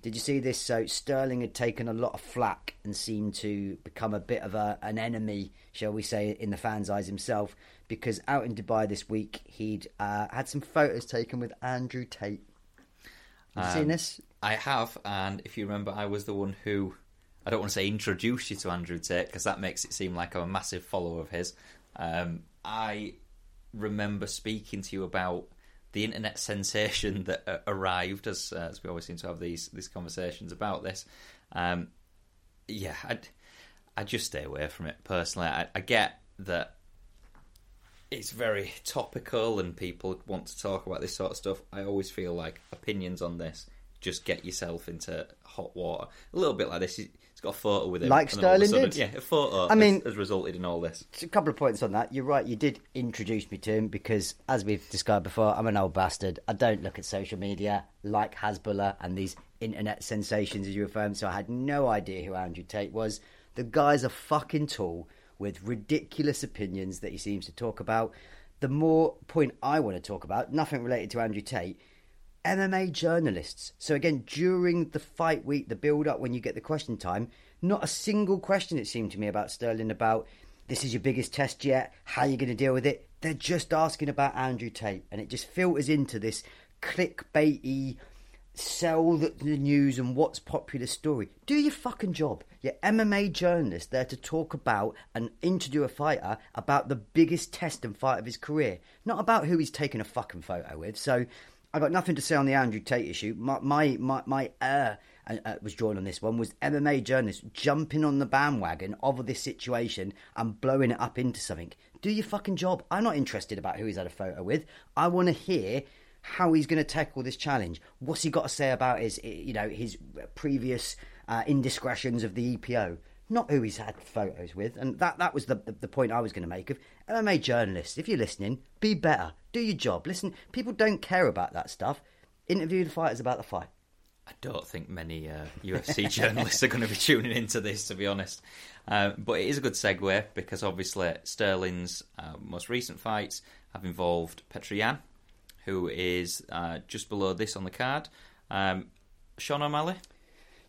Did you see this? So Sterling had taken a lot of flack and seemed to become a bit of an enemy, shall we say, in the fans' eyes himself, because out in Dubai this week he'd had some photos taken with Andrew Tate. Have you seen this? I have, and if you remember, I was the one who, I don't want to say introduced you to Andrew Tate because that makes it seem like I'm a massive follower of his. I remember speaking to you about the internet sensation that arrived, as we always seem to have these conversations about this. I'd just stay away from it personally. I get that it's very topical and people want to talk about this sort of stuff. I always feel like opinions on this just get yourself into hot water. A little bit like this. He's got a photo with him. Like Sterling did. Yeah, a photo has resulted in all this. A couple of points on that. You're right, you did introduce me to him because, as we've described before, I'm an old bastard. I don't look at social media like Hezbollah and these internet sensations, as you refer to. So I had no idea who Andrew Tate was. The guy's a fucking tool with ridiculous opinions that he seems to talk about. The more point I want to talk about, nothing related to Andrew Tate, MMA journalists. So again, during the fight week, the build-up, when you get the question time, not a single question, it seemed to me, about Sterling, about this is your biggest test yet, how you're going to deal with it. They're just asking about Andrew Tate, and it just filters into this clickbaity, sell the news and what's popular story. Do your fucking job. Your MMA journalist there to talk about and interview a fighter about the biggest test and fight of his career, not about who he's taken a fucking photo with. So I got nothing to say on the Andrew Tate issue. My was drawn on this one was MMA journalists jumping on the bandwagon of this situation and blowing it up into something. Do your fucking job. I'm not interested about who he's had a photo with. I want to hear how he's going to tackle this challenge. What's he got to say about his, you know, his previous indiscretions of the EPO? Not who he's had photos with. And that was the point I was going to make of MMA journalists. If you're listening, be better. Do your job. Listen, people don't care about that stuff. Interview the fighters about the fight. I don't think many UFC journalists are going to be tuning into this, to be honest. But it is a good segue, because obviously Sterling's most recent fights have involved Petr Yan, who is just below this on the card. Sean O'Malley.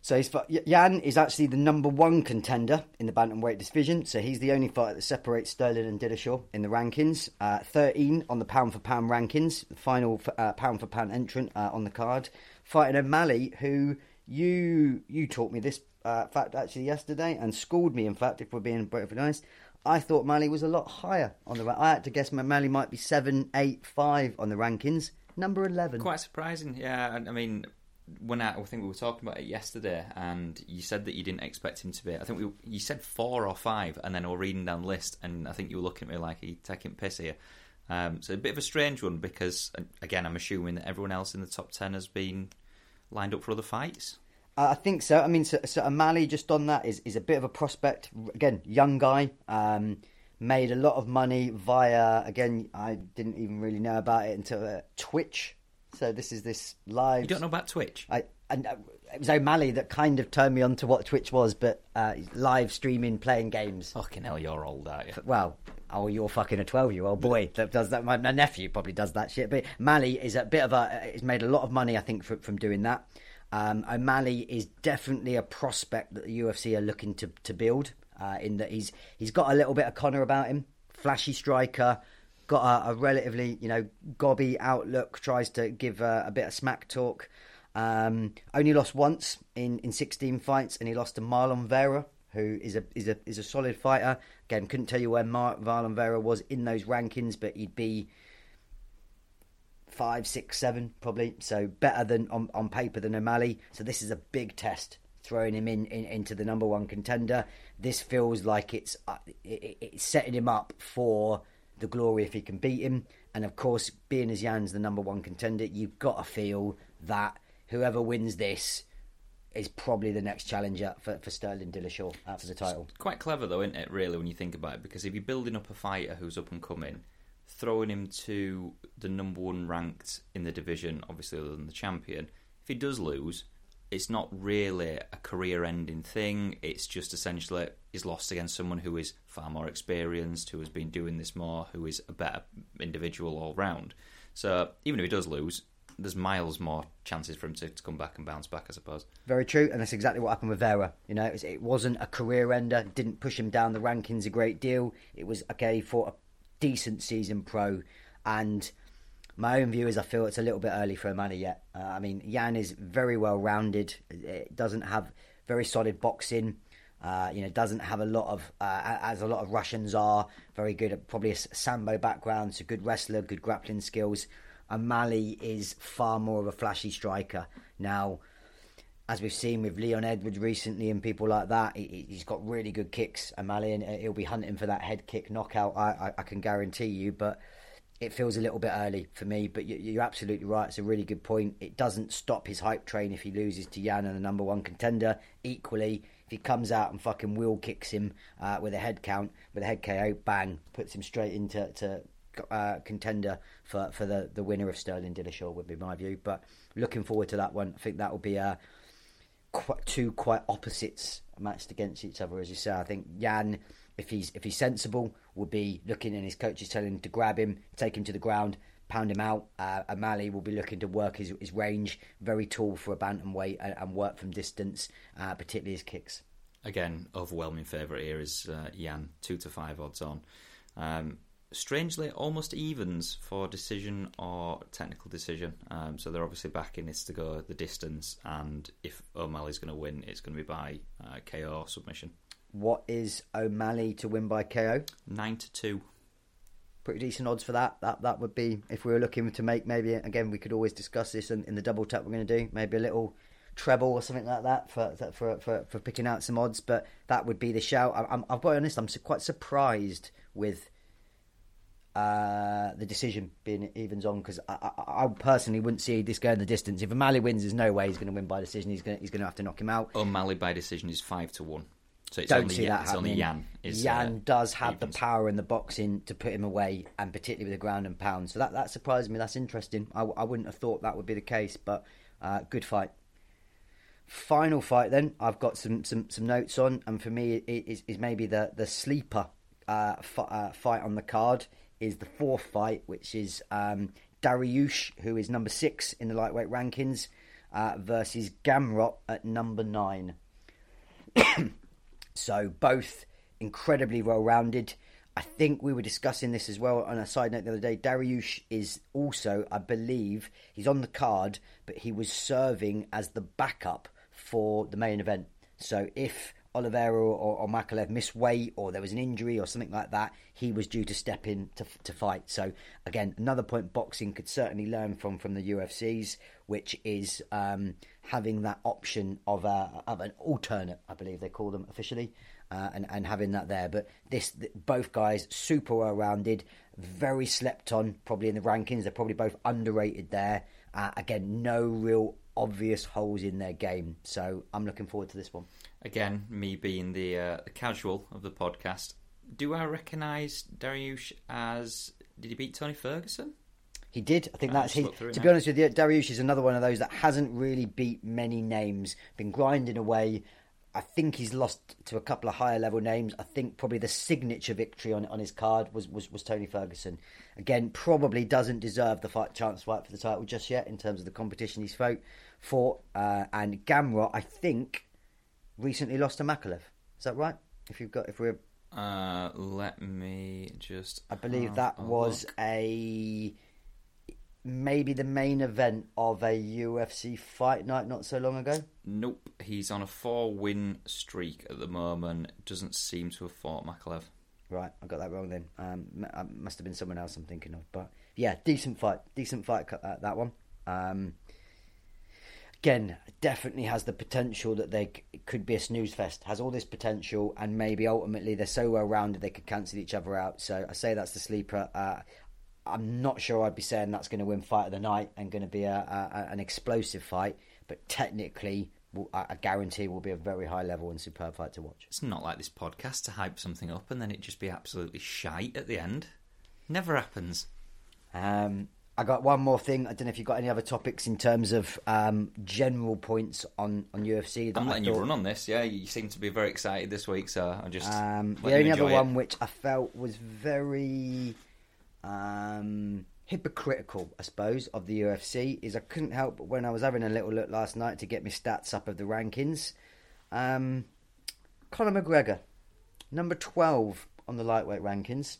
So Yan is actually the number one contender in the bantamweight division. So he's the only fighter that separates Sterling and Dillashaw in the rankings. 13 on the pound-for-pound rankings, the final pound-for-pound entrant on the card. Fighting O'Malley, who you taught me this fact actually yesterday and schooled me, in fact, if we're being perfectly honest. I thought O'Malley was a lot higher on the I had to guess O'Malley might be 7, 8, 5 on the rankings. Number 11. Quite surprising, yeah. I mean... I think we were talking about it yesterday, and you said that you didn't expect him to be. I think you said 4 or 5, and then we were reading down the list, and I think you were looking at me like, are you taking piss here? So a bit of a strange one, because again, I'm assuming that everyone else in the top 10 has been lined up for other fights. I think so. I mean, so O'Malley just on that is a bit of a prospect. Again, young guy, made a lot of money via. Again, I didn't even really know about it until Twitch. So this is this live... You don't know about Twitch? It was O'Malley that kind of turned me on to what Twitch was, but live streaming, playing games. Fucking hell, you're old, aren't you? Well, you're fucking a 12-year-old boy that does that. My nephew probably does that shit. But O'Malley is a bit of a... He's made a lot of money, I think, from doing that. O'Malley is definitely a prospect that the UFC are looking to build, in that he's got a little bit of Connor about him. Flashy striker. Got a relatively, gobby outlook, tries to give a bit of smack talk. Only lost once in 16 fights, and he lost to Marlon Vera, who is a solid fighter. Again, couldn't tell you where Marlon Vera was in those rankings, but he'd be 5, 6, 7 probably. So better than on paper than O'Malley. So this is a big test, throwing him into the number one contender. This feels like it's setting him up for the glory if he can beat him. And of course, being as Yan's the number one contender, you've got to feel that whoever wins this is probably the next challenger for Sterling Dillashaw for the title. It's quite clever though, isn't it, really, when you think about it, because if you're building up a fighter who's up and coming, throwing him to the number one ranked in the division, obviously other than the champion, if he does lose, it's not really a career-ending thing. It's just essentially he's lost against someone who is far more experienced, who has been doing this more, who is a better individual all round. So even if he does lose, there's miles more chances for him to come back and bounce back, I suppose. Very true, and that's exactly what happened with Vera. It wasn't a career-ender, didn't push him down the rankings a great deal. It was, okay, he fought a decent season pro, and... my own view is I feel it's a little bit early for O'Malley yet. I mean, Yan is very well-rounded. It doesn't have very solid boxing. Doesn't have a lot of, as a lot of Russians are, very good at probably a sambo background, so good wrestler, good grappling skills. O'Malley is far more of a flashy striker. Now, as we've seen with Leon Edwards recently and people like that, he's got really good kicks, O'Malley, and he'll be hunting for that head kick knockout, I can guarantee you, but... it feels a little bit early for me, but you're absolutely right. It's a really good point. It doesn't stop his hype train if he loses to Yan and the number one contender. Equally, if he comes out and fucking wheel kicks him with a head KO, bang, puts him straight into contender for the winner of Sterling Dillashaw would be my view. But looking forward to that one. I think that will be two quite opposites matched against each other, as you say. I think Yan, if he's sensible, will be looking, and his coach is telling him to grab him, take him to the ground, pound him out. O'Malley will be looking to work his range, very tall for a bantamweight, and work from distance, particularly his kicks. Again, overwhelming favourite here is Yan, 2-5 odds on. Strangely, almost evens for decision or technical decision. So they're obviously backing this to go the distance, and if O'Malley's going to win, it's going to be by KO or submission. What is O'Malley to win by KO? 9-2. Pretty decent odds for that. That would be, if we were looking to make maybe, again, we could always discuss this in the double tap we're going to do, maybe a little treble or something like that for picking out some odds, but that would be the shout. I'll be honest, I'm quite surprised with the decision being evens on, because I personally wouldn't see this going the distance. If O'Malley wins, there's no way he's going to win by decision. He's going to have to knock him out. O'Malley by decision is 5-1. So it's Don't only, see that it's happening. Only Yan. Yan does have evens. The power in the boxing to put him away, and particularly with the ground and pound. So that surprised me. That's interesting. I wouldn't have thought that would be the case, but good fight. Final fight then. I've got some notes on, and for me, it is maybe the sleeper fight on the card. Is the fourth fight, which is Dariush, who is number 6 in the lightweight rankings, versus Gamrot at number 9. So both incredibly well-rounded. I think we were discussing this as well on a side note the other day. Dariush is also, I believe, he's on the card, but he was serving as the backup for the main event. So if Oliveira or Makhachev missed weight, or there was an injury or something like that, he was due to step in to fight. So again, another point boxing could certainly learn from the UFCs, which is having that option of an alternate, I believe they call them officially, and having that there. But both guys super well rounded, very slept on probably in the rankings. They're probably both underrated there. Again, no real obvious holes in their game. So I'm looking forward to this one. Again, me being the casual of the podcast, do I recognise Dariush as... Did he beat Tony Ferguson? He did. I think that's... To be honest with you, Dariush is another one of those that hasn't really beat many names. Been grinding away. I think he's lost to a couple of higher level names. I think probably the signature victory on his card was Tony Ferguson. Again, probably doesn't deserve the chance to fight for the title just yet in terms of the competition he's fought. And Gamrot, I think... recently lost to Makhachev. Is that right? Let me just. I believe that was maybe the main event of a UFC fight night not so long ago. Nope, he's on a 4-win streak at the moment. Doesn't seem to have fought Makhachev. Right, I got that wrong then. Must have been someone else I'm thinking of. But yeah, decent fight that one. Again, definitely has the potential that it could be a snooze fest. Has all this potential, and maybe ultimately they're so well-rounded they could cancel each other out. So I say that's the sleeper. I'm not sure I'd be saying that's going to win fight of the night and going to be an explosive fight, but technically, I guarantee will be a very high level and superb fight to watch. It's not like this podcast to hype something up and then it just be absolutely shite at the end. Never happens. I got one more thing. I don't know if you've got any other topics in terms of general points on UFC. I'm letting you run on this. Yeah, you seem to be very excited this week, so I'm just the only other one which I felt was very hypocritical, I suppose, of the UFC is I couldn't help but when I was having a little look last night to get my stats up of the rankings. Conor McGregor, number 12 on the lightweight rankings.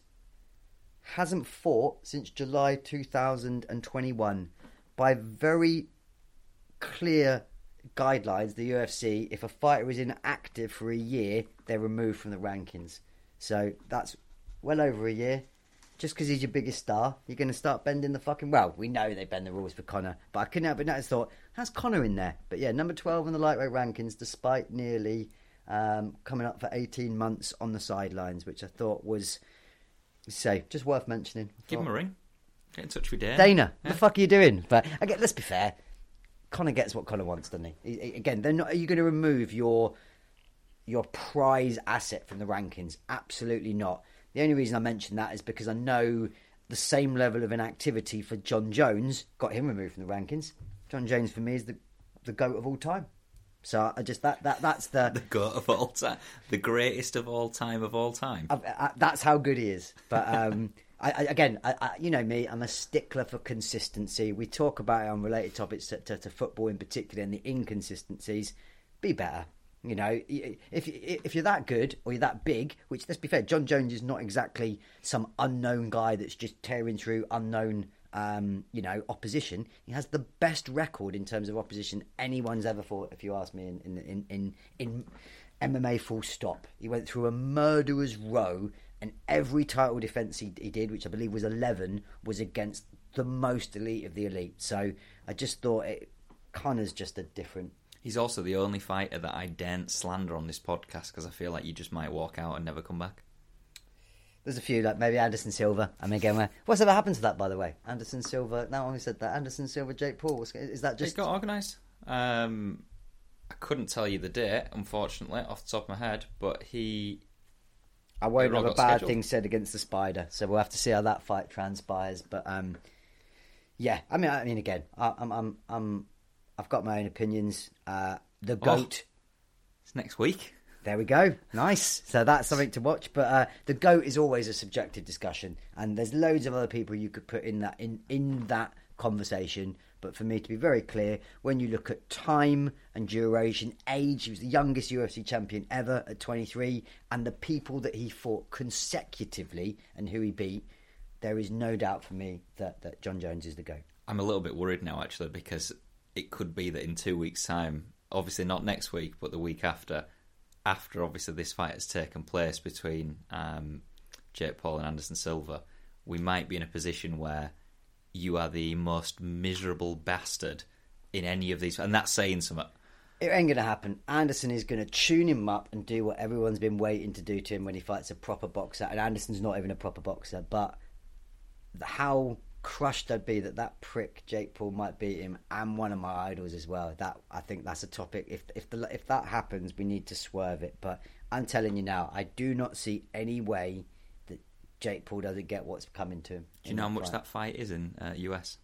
Hasn't fought since July 2021. By very clear guidelines, the UFC, if a fighter is inactive for a year, they're removed from the rankings. So that's well over a year. Just because he's your biggest star, you're going to start bending the fucking... Well, we know they bend the rules for Connor, but I couldn't help but notice, thought, how's Connor in there? But yeah, number 12 on the lightweight rankings, despite nearly coming up for 18 months on the sidelines, which I thought was... So, just worth mentioning. Give him a ring. Get in touch with Dana. Dana, yeah. The fuck are you doing? But again, let's be fair. Connor gets what Connor wants, doesn't he? Again, they're not. Are you going to remove your prize asset from the rankings? Absolutely not. The only reason I mention that is because I know the same level of inactivity for John Jones got him removed from the rankings. John Jones for me is the GOAT of all time. So I just that's the GOAT of all time, the greatest of all time of all time. That's how good he is. But I you know me, I'm a stickler for consistency. We talk about it on related topics to football in particular, and the inconsistencies. Be better, you know. If you're that good or you're that big, which let's be fair, John Jones is not exactly some unknown guy that's just tearing through unknown. Opposition. He has the best record in terms of opposition anyone's ever fought, if you ask me, in MMA full stop. He went through a murderer's row, and every title defence he did, which I believe was 11, was against the most elite of the elite. So I just thought Connor's just a different... He's also the only fighter that I daren't slander on this podcast because I feel like you just might walk out and never come back. There's a few, like maybe Anderson Silva. I mean, again, what's ever happened to that, by the way? Anderson Silva. Now I only said that. Anderson Silva, Jake Paul. Is that just... It got organised. I couldn't tell you the date, unfortunately, off the top of my head, but he... I won't have a bad thing said against the Spider, so we'll have to see how that fight transpires. But yeah, I mean, again, I've got my own opinions. The GOAT. It's next week. There we go. Nice. So that's something to watch. But the GOAT is always a subjective discussion, and there's loads of other people you could put in that in that conversation. But for me, to be very clear, when you look at time and duration, age, he was the youngest UFC champion ever at 23, and the people that he fought consecutively and who he beat, there is no doubt for me that John Jones is the GOAT. I'm a little bit worried now, actually, because it could be that in 2 weeks' time, obviously not next week, but the week after obviously this fight has taken place between Jake Paul and Anderson Silva, we might be in a position where you are the most miserable bastard in any of these. And that's saying something. It ain't going to happen. Anderson is going to tune him up and do what everyone's been waiting to do to him when he fights a proper boxer. And Anderson's not even a proper boxer. But how crushed I'd be that prick Jake Paul might beat him, and one of my idols as well. That, I think that's a topic. If that happens, we need to swerve it. But I'm telling you now, I do not see any way Jake Paul doesn't get what's coming to him. Do you know how much that fight is in US?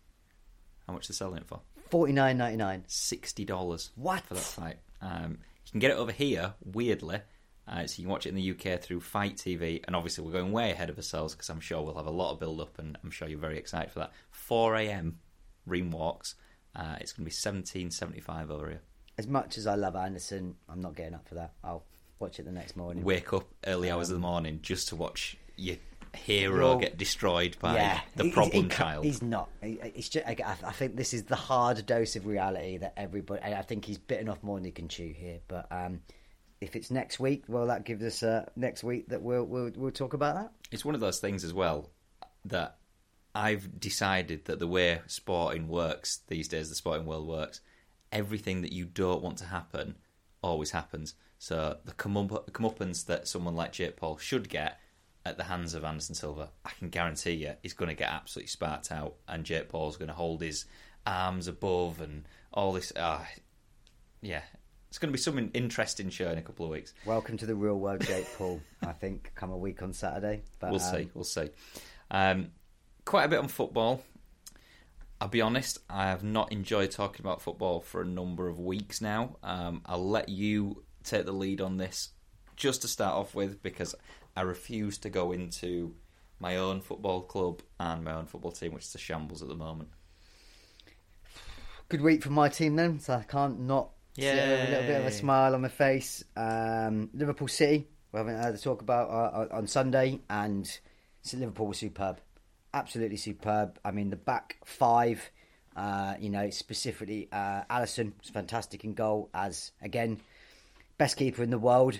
How much they're selling it for? $49.99. $60. What? For that fight. You can get it over here, weirdly. So you can watch it in the UK through Fight TV. And obviously we're going way ahead of ourselves because I'm sure we'll have a lot of build-up and I'm sure you're very excited for that. 4 a.m. Ream walks. It's going to be $17.75 over here. As much as I love Anderson, I'm not getting up for that. I'll watch it the next morning. Wake up early hours of the morning just to watch your hero get destroyed by the problem child. He's not. It's just, I think this is the hard dose of reality that everybody... I think he's bitten off more than he can chew here. But if it's next week, well, that gives us next week that we'll talk about that. It's one of those things as well that I've decided that the way sporting works these days, the sporting world works, everything that you don't want to happen always happens. So the comeuppance that someone like Jake Paul should get at the hands of Anderson Silva, I can guarantee you he's going to get absolutely sparked out, and Jake Paul's going to hold his arms above and all this. Yeah, it's going to be something interesting show in a couple of weeks. Welcome to the real world, Jake Paul. I think come a week on Saturday. But, we'll see. Quite a bit on football. I'll be honest, I have not enjoyed talking about football for a number of weeks now. I'll let you take the lead on this just to start off with, because I refuse to go into my own football club and my own football team, which is a shambles at the moment. Good week for my team then, so I can't not see a little bit of a smile on my face. Liverpool City, we haven't had to talk about on Sunday, and Liverpool was superb. Absolutely superb. I mean, the back five, specifically Alisson was fantastic in goal, as, again, best keeper in the world,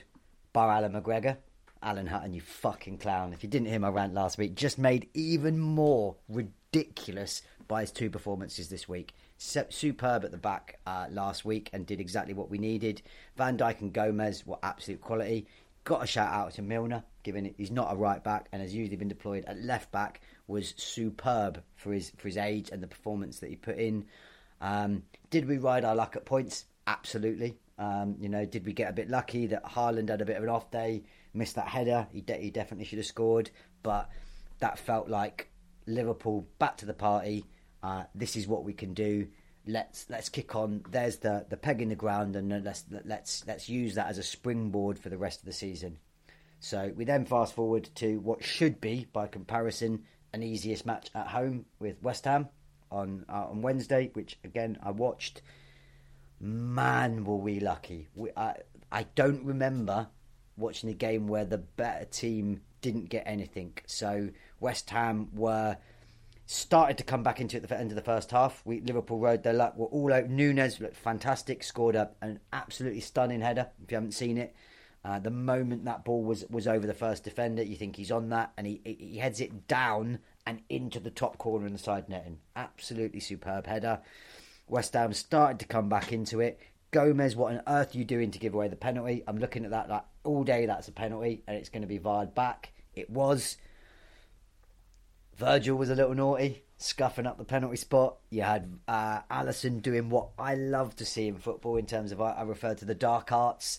bar Alan McGregor. Alan Hutton, you fucking clown. If you didn't hear my rant last week, just made even more ridiculous by his two performances this week. Superb at the back last week and did exactly what we needed. Van Dijk and Gomez were absolute quality. Got a shout out to Milner, given he's not a right back and has usually been deployed at left back, was superb for his age and the performance that he put in. Did we ride our luck at points? Absolutely. Did we get a bit lucky that Haaland had a bit of an off day? Missed that header, he definitely should have scored, but that felt like Liverpool back to the party. This is what we can do. Let's kick on. There's the peg in the ground, and let's use that as a springboard for the rest of the season. So we then fast forward to what should be, by comparison, an easiest match at home with West Ham on Wednesday, which again I watched. Man, were we lucky! I don't remember watching a game where the better team didn't get anything. So West Ham started to come back into it at the end of the first half. Liverpool rode their luck. We're all out. Nunes looked fantastic, scored an absolutely stunning header, if you haven't seen it. The moment that ball was over the first defender, you think he's on that, and he heads it down and into the top corner in the side netting. Absolutely superb header. West Ham started to come back into it. Gomez, what on earth are you doing to give away the penalty? I'm looking at that all day, that's a penalty, and it's going to be VAR'd back. It was. Virgil was a little naughty, scuffing up the penalty spot. You had Alisson doing what I love to see in football in terms of, I refer to the dark arts,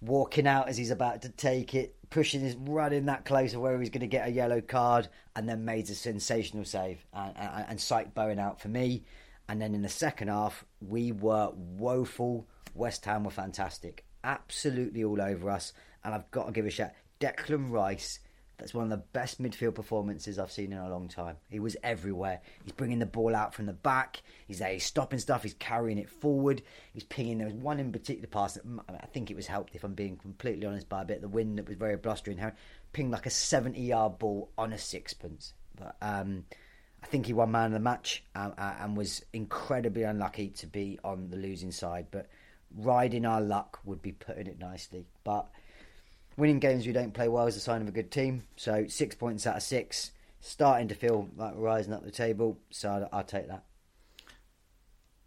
walking out as he's about to take it, pushing his running that close of where he's going to get a yellow card, and then made a sensational save and sight Bowen out for me. And then in the second half, we were woeful. West Ham were fantastic. Absolutely all over us. And I've got to give a shout. Declan Rice, that's one of the best midfield performances I've seen in a long time. He was everywhere. He's bringing the ball out from the back. He's there. He's stopping stuff. He's carrying it forward. He's pinging. There was one in particular pass that I think it was helped, if I'm being completely honest, by a bit of the wind that was very blustering. Pinged like a 70-yard ball on a sixpence. But I think he won man of the match and was incredibly unlucky to be on the losing side. But riding our luck would be putting it nicely. But winning games we don't play well is a sign of a good team. So 6 points out of six, starting to feel like rising up the table. So I'll take that.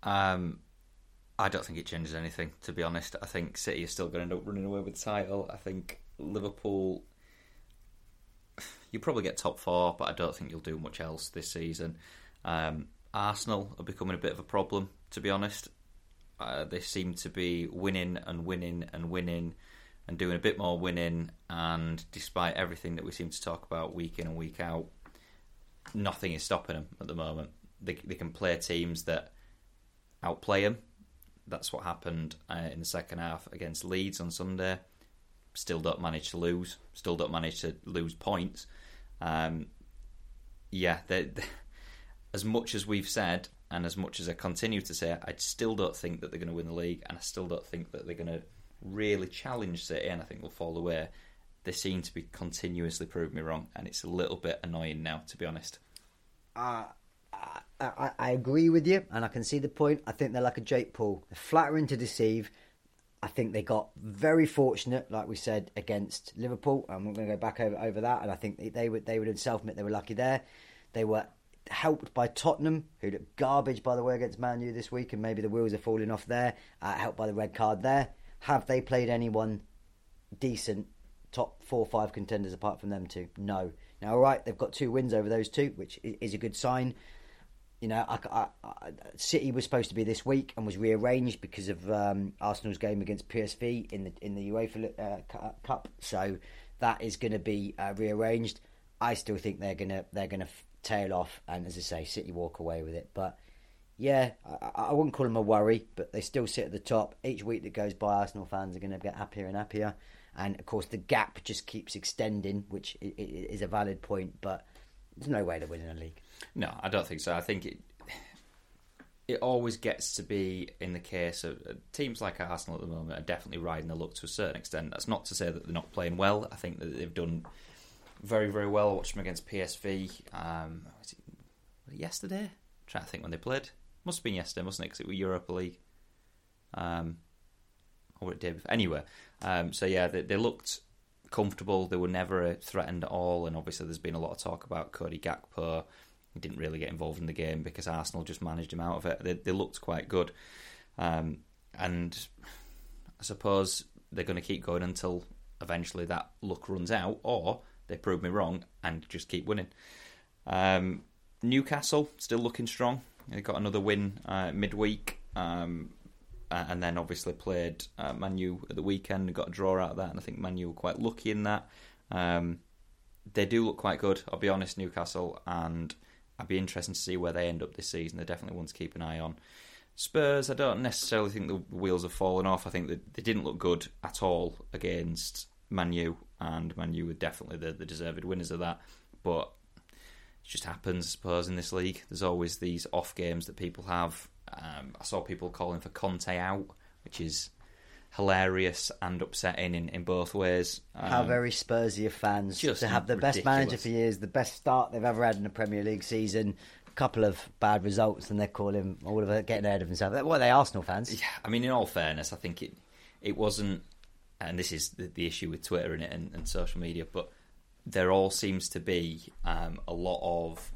I don't think it changes anything, to be honest. I think City is still going to end up running away with the title. I think Liverpool, you'll probably get top four, but I don't think you'll do much else this season. Arsenal are becoming a bit of a problem, to be honest. They seem to be winning and doing a bit more winning, and despite everything that we seem to talk about week in and week out, nothing is stopping them at the moment. They can play teams that outplay them. That's what happened in the second half against Leeds on Sunday. Still don't manage to lose. Still don't manage to lose points. They, as much as we've said, and as much as I continue to say, I still don't think that they're going to win the league, and I still don't think that they're going to really challenge City, and I think they'll fall away. They seem to be continuously proving me wrong, and it's a little bit annoying now, to be honest. I agree with you, and I can see the point. I think they're like a Jake Paul. They're flattering to deceive. I think they got very fortunate, like we said, against Liverpool, and we're going to go back over that, and I think they would themselves admit they were lucky there. They were helped by Tottenham, who looked garbage, by the way, against Man U this week, and maybe the wheels are falling off there, helped by the red card there. Have they played anyone decent, top 4 or 5 contenders apart from them two? No. Now, all right, they've got 2 wins over those 2, which is a good sign. You know, City was supposed to be this week and was rearranged because of Arsenal's game against PSV in the UEFA Cup, so that is going to be rearranged. I still think they're going to tail off, and as I say, City walk away with it. But yeah, I wouldn't call them a worry, but they still sit at the top. Each week that goes by, Arsenal fans are going to get happier and happier, and of course the gap just keeps extending, which is a valid point, but there's no way they're winning a league. No, I don't think so. I think it always gets to be in the case of teams like Arsenal at the moment are definitely riding the luck to a certain extent. That's not to say that they're not playing well. I think that they've done very, very well. I watched them against PSV yesterday. I'm trying to think when they played. Must have been yesterday, mustn't it? Because it was Europa League. Or it did. Anyway, so yeah, they looked comfortable. They were never threatened at all. And obviously, there's been a lot of talk about Cody Gakpo. He didn't really get involved in the game because Arsenal just managed him out of it. They looked quite good. And I suppose they're going to keep going until eventually that luck runs out, or they prove me wrong and just keep winning. Newcastle still looking strong. They got another win midweek, and then obviously played Man U at the weekend and got a draw out of that, and I think Man U were quite lucky in that. They do look quite good, I'll be honest, Newcastle, and I'd be interested to see where they end up this season. They're definitely one to keep an eye on. Spurs, I don't necessarily think the wheels have fallen off. I think that they didn't look good at all against Man U, and Man U were definitely the deserved winners of that. But it just happens, I suppose, in this league. There's always these off games that people have. I saw people calling for Conte out, which is hilarious and upsetting in both ways. How very Spursy of fans just to have the ridiculous. Best manager for years, the best start they've ever had in a Premier League season, couple of bad results, and they're calling Oliver getting ahead of himself. Well, they Arsenal fans. Yeah, I mean, in all fairness, I think it wasn't, and this is the issue with Twitter in it and social media, but there all seems to be a lot of,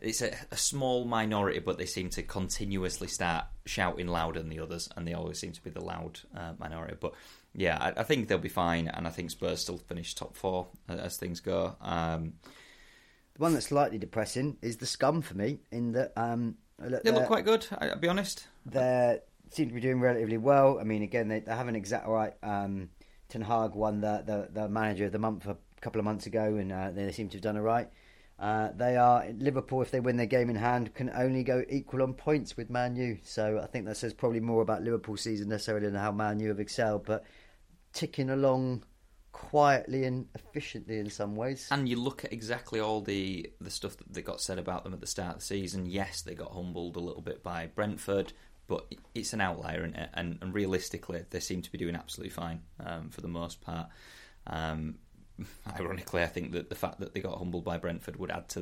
it's a small minority, but they seem to continuously start shouting louder than the others, and they always seem to be the loud minority. But yeah, I think they'll be fine, and I think Spurs still finish top 4 as things go. The one that's slightly depressing is the Scum for me, in that they look quite good, I'll be honest. They seem to be doing relatively well. I mean, again, they haven't exactly right. Ten Hag won the manager of the month a couple of months ago, and they seem to have done all right. They are Liverpool. If they win their game in hand, can only go equal on points with Man U. So I think that says probably more about Liverpool's season necessarily than how Man U have excelled, but ticking along quietly and efficiently in some ways. And you look at exactly all the stuff that got said about them at the start of the season. Yes, they got humbled a little bit by Brentford, but it's an outlier, isn't it? And realistically, they seem to be doing absolutely fine for the most part. Ironically, I think that the fact that they got humbled by Brentford would add to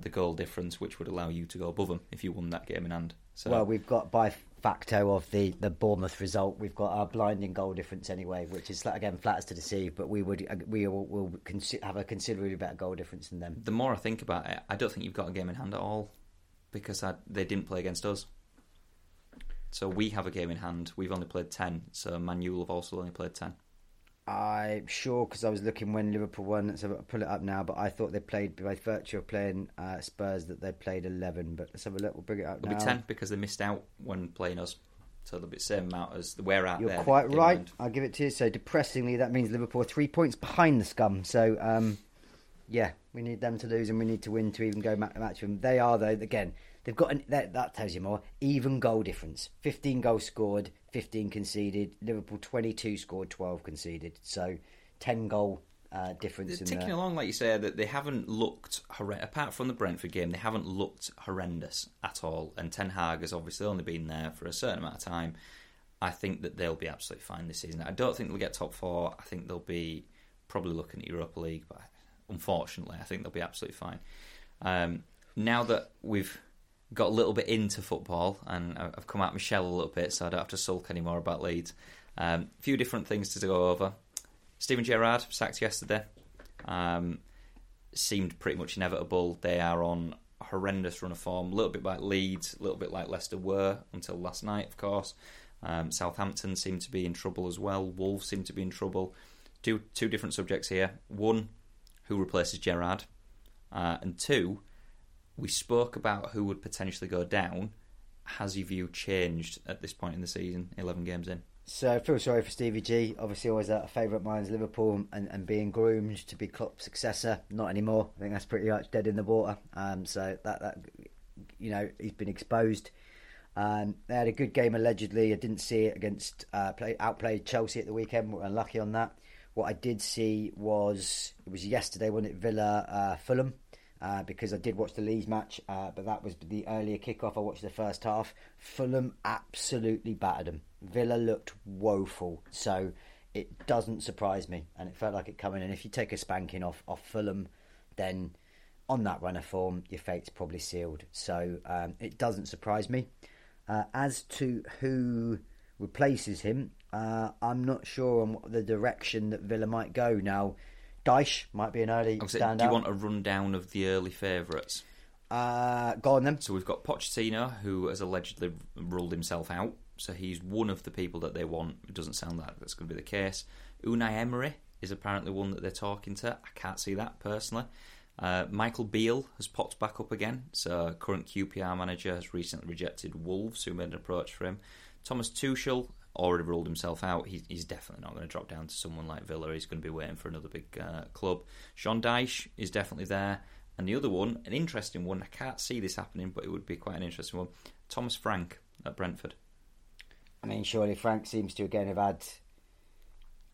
the goal difference, which would allow you to go above them if you won that game in hand. So, well, we've got by facto of the Bournemouth result, we've got our blinding goal difference anyway, which is again flat as to deceive, but we will have a considerably better goal difference than them. The more I think about it, I don't think you've got a game in hand at all, because they didn't play against us. So we have a game in hand. We've only played 10, so Man U will have also only played 10. I'm sure, because I was looking when Liverpool won, so I'll pull it up now, but I thought they played, by virtue of playing Spurs, that they played 11, but let's have a look, we'll bring it up now. It'll be 10, because they missed out when playing us, so it'll be the same amount as we're out. You're there. You're quite right, I'll give it to you. So depressingly, that means Liverpool are 3 points behind the Scum, so yeah, we need them to lose and we need to win to even go match them. They are, though, again, they've got, that tells you more, even goal difference, 15 goals scored, 15 conceded. Liverpool 22 scored, 12 conceded. So 10 goal difference. They're ticking along, like you say, that they haven't looked apart from the Brentford game. They haven't looked horrendous at all. And Ten Hag has obviously only been there for a certain amount of time. I think that they'll be absolutely fine this season. I don't think they'll get top four. I think they'll be probably looking at Europa League, but unfortunately, I think they'll be absolutely fine. Now that we've got a little bit into football, and I've come out of my shell a little bit, so I don't have to sulk anymore about Leeds. A few different things to go over. Steven Gerrard sacked yesterday. Seemed pretty much inevitable. They are on a horrendous run of form, a little bit like Leeds, a little bit like Leicester were until last night, of course. Southampton seemed to be in trouble as well. Wolves seemed to be in trouble. Two different subjects here. One, who replaces Gerrard? And two, we spoke about who would potentially go down. Has your view changed at this point in the season, 11 games in? So I feel sorry for Stevie G. Obviously always a favourite of mine is Liverpool, and being groomed to be Klopp's successor. Not anymore. I think that's pretty much dead in the water. So that you know, he's been exposed. They had a good game allegedly. I didn't see it against outplayed Chelsea at the weekend. We were unlucky on that. What I did see was, it was yesterday, wasn't it, Villa Fulham? Because I did watch the Leeds match, but that was the earlier kickoff. I watched the first half. Fulham absolutely battered them. Villa looked woeful, so it doesn't surprise me, and it felt like it coming. And if you take a spanking off Fulham, then on that run of form, your fate's probably sealed. So it doesn't surprise me. As to who replaces him, I'm not sure on the direction that Villa might go now. Dyche might be an early standout. Do you want a rundown of the early favourites? Go on then. So we've got Pochettino, who has allegedly ruled himself out. So he's one of the people that they want. It doesn't sound like that's going to be the case. Unai Emery is apparently one that they're talking to. I can't see that personally. Michael Beale has popped back up again. So current QPR manager has recently rejected Wolves, who made an approach for him. Thomas Tuchel already ruled himself out. He's definitely not going to drop down to someone like Villa. He's going to be waiting for another big club. Sean Dyche is definitely there. And the other one, an interesting one, I can't see this happening, but it would be quite an interesting one, Thomas Frank at Brentford. I mean, surely Frank seems to, again, have had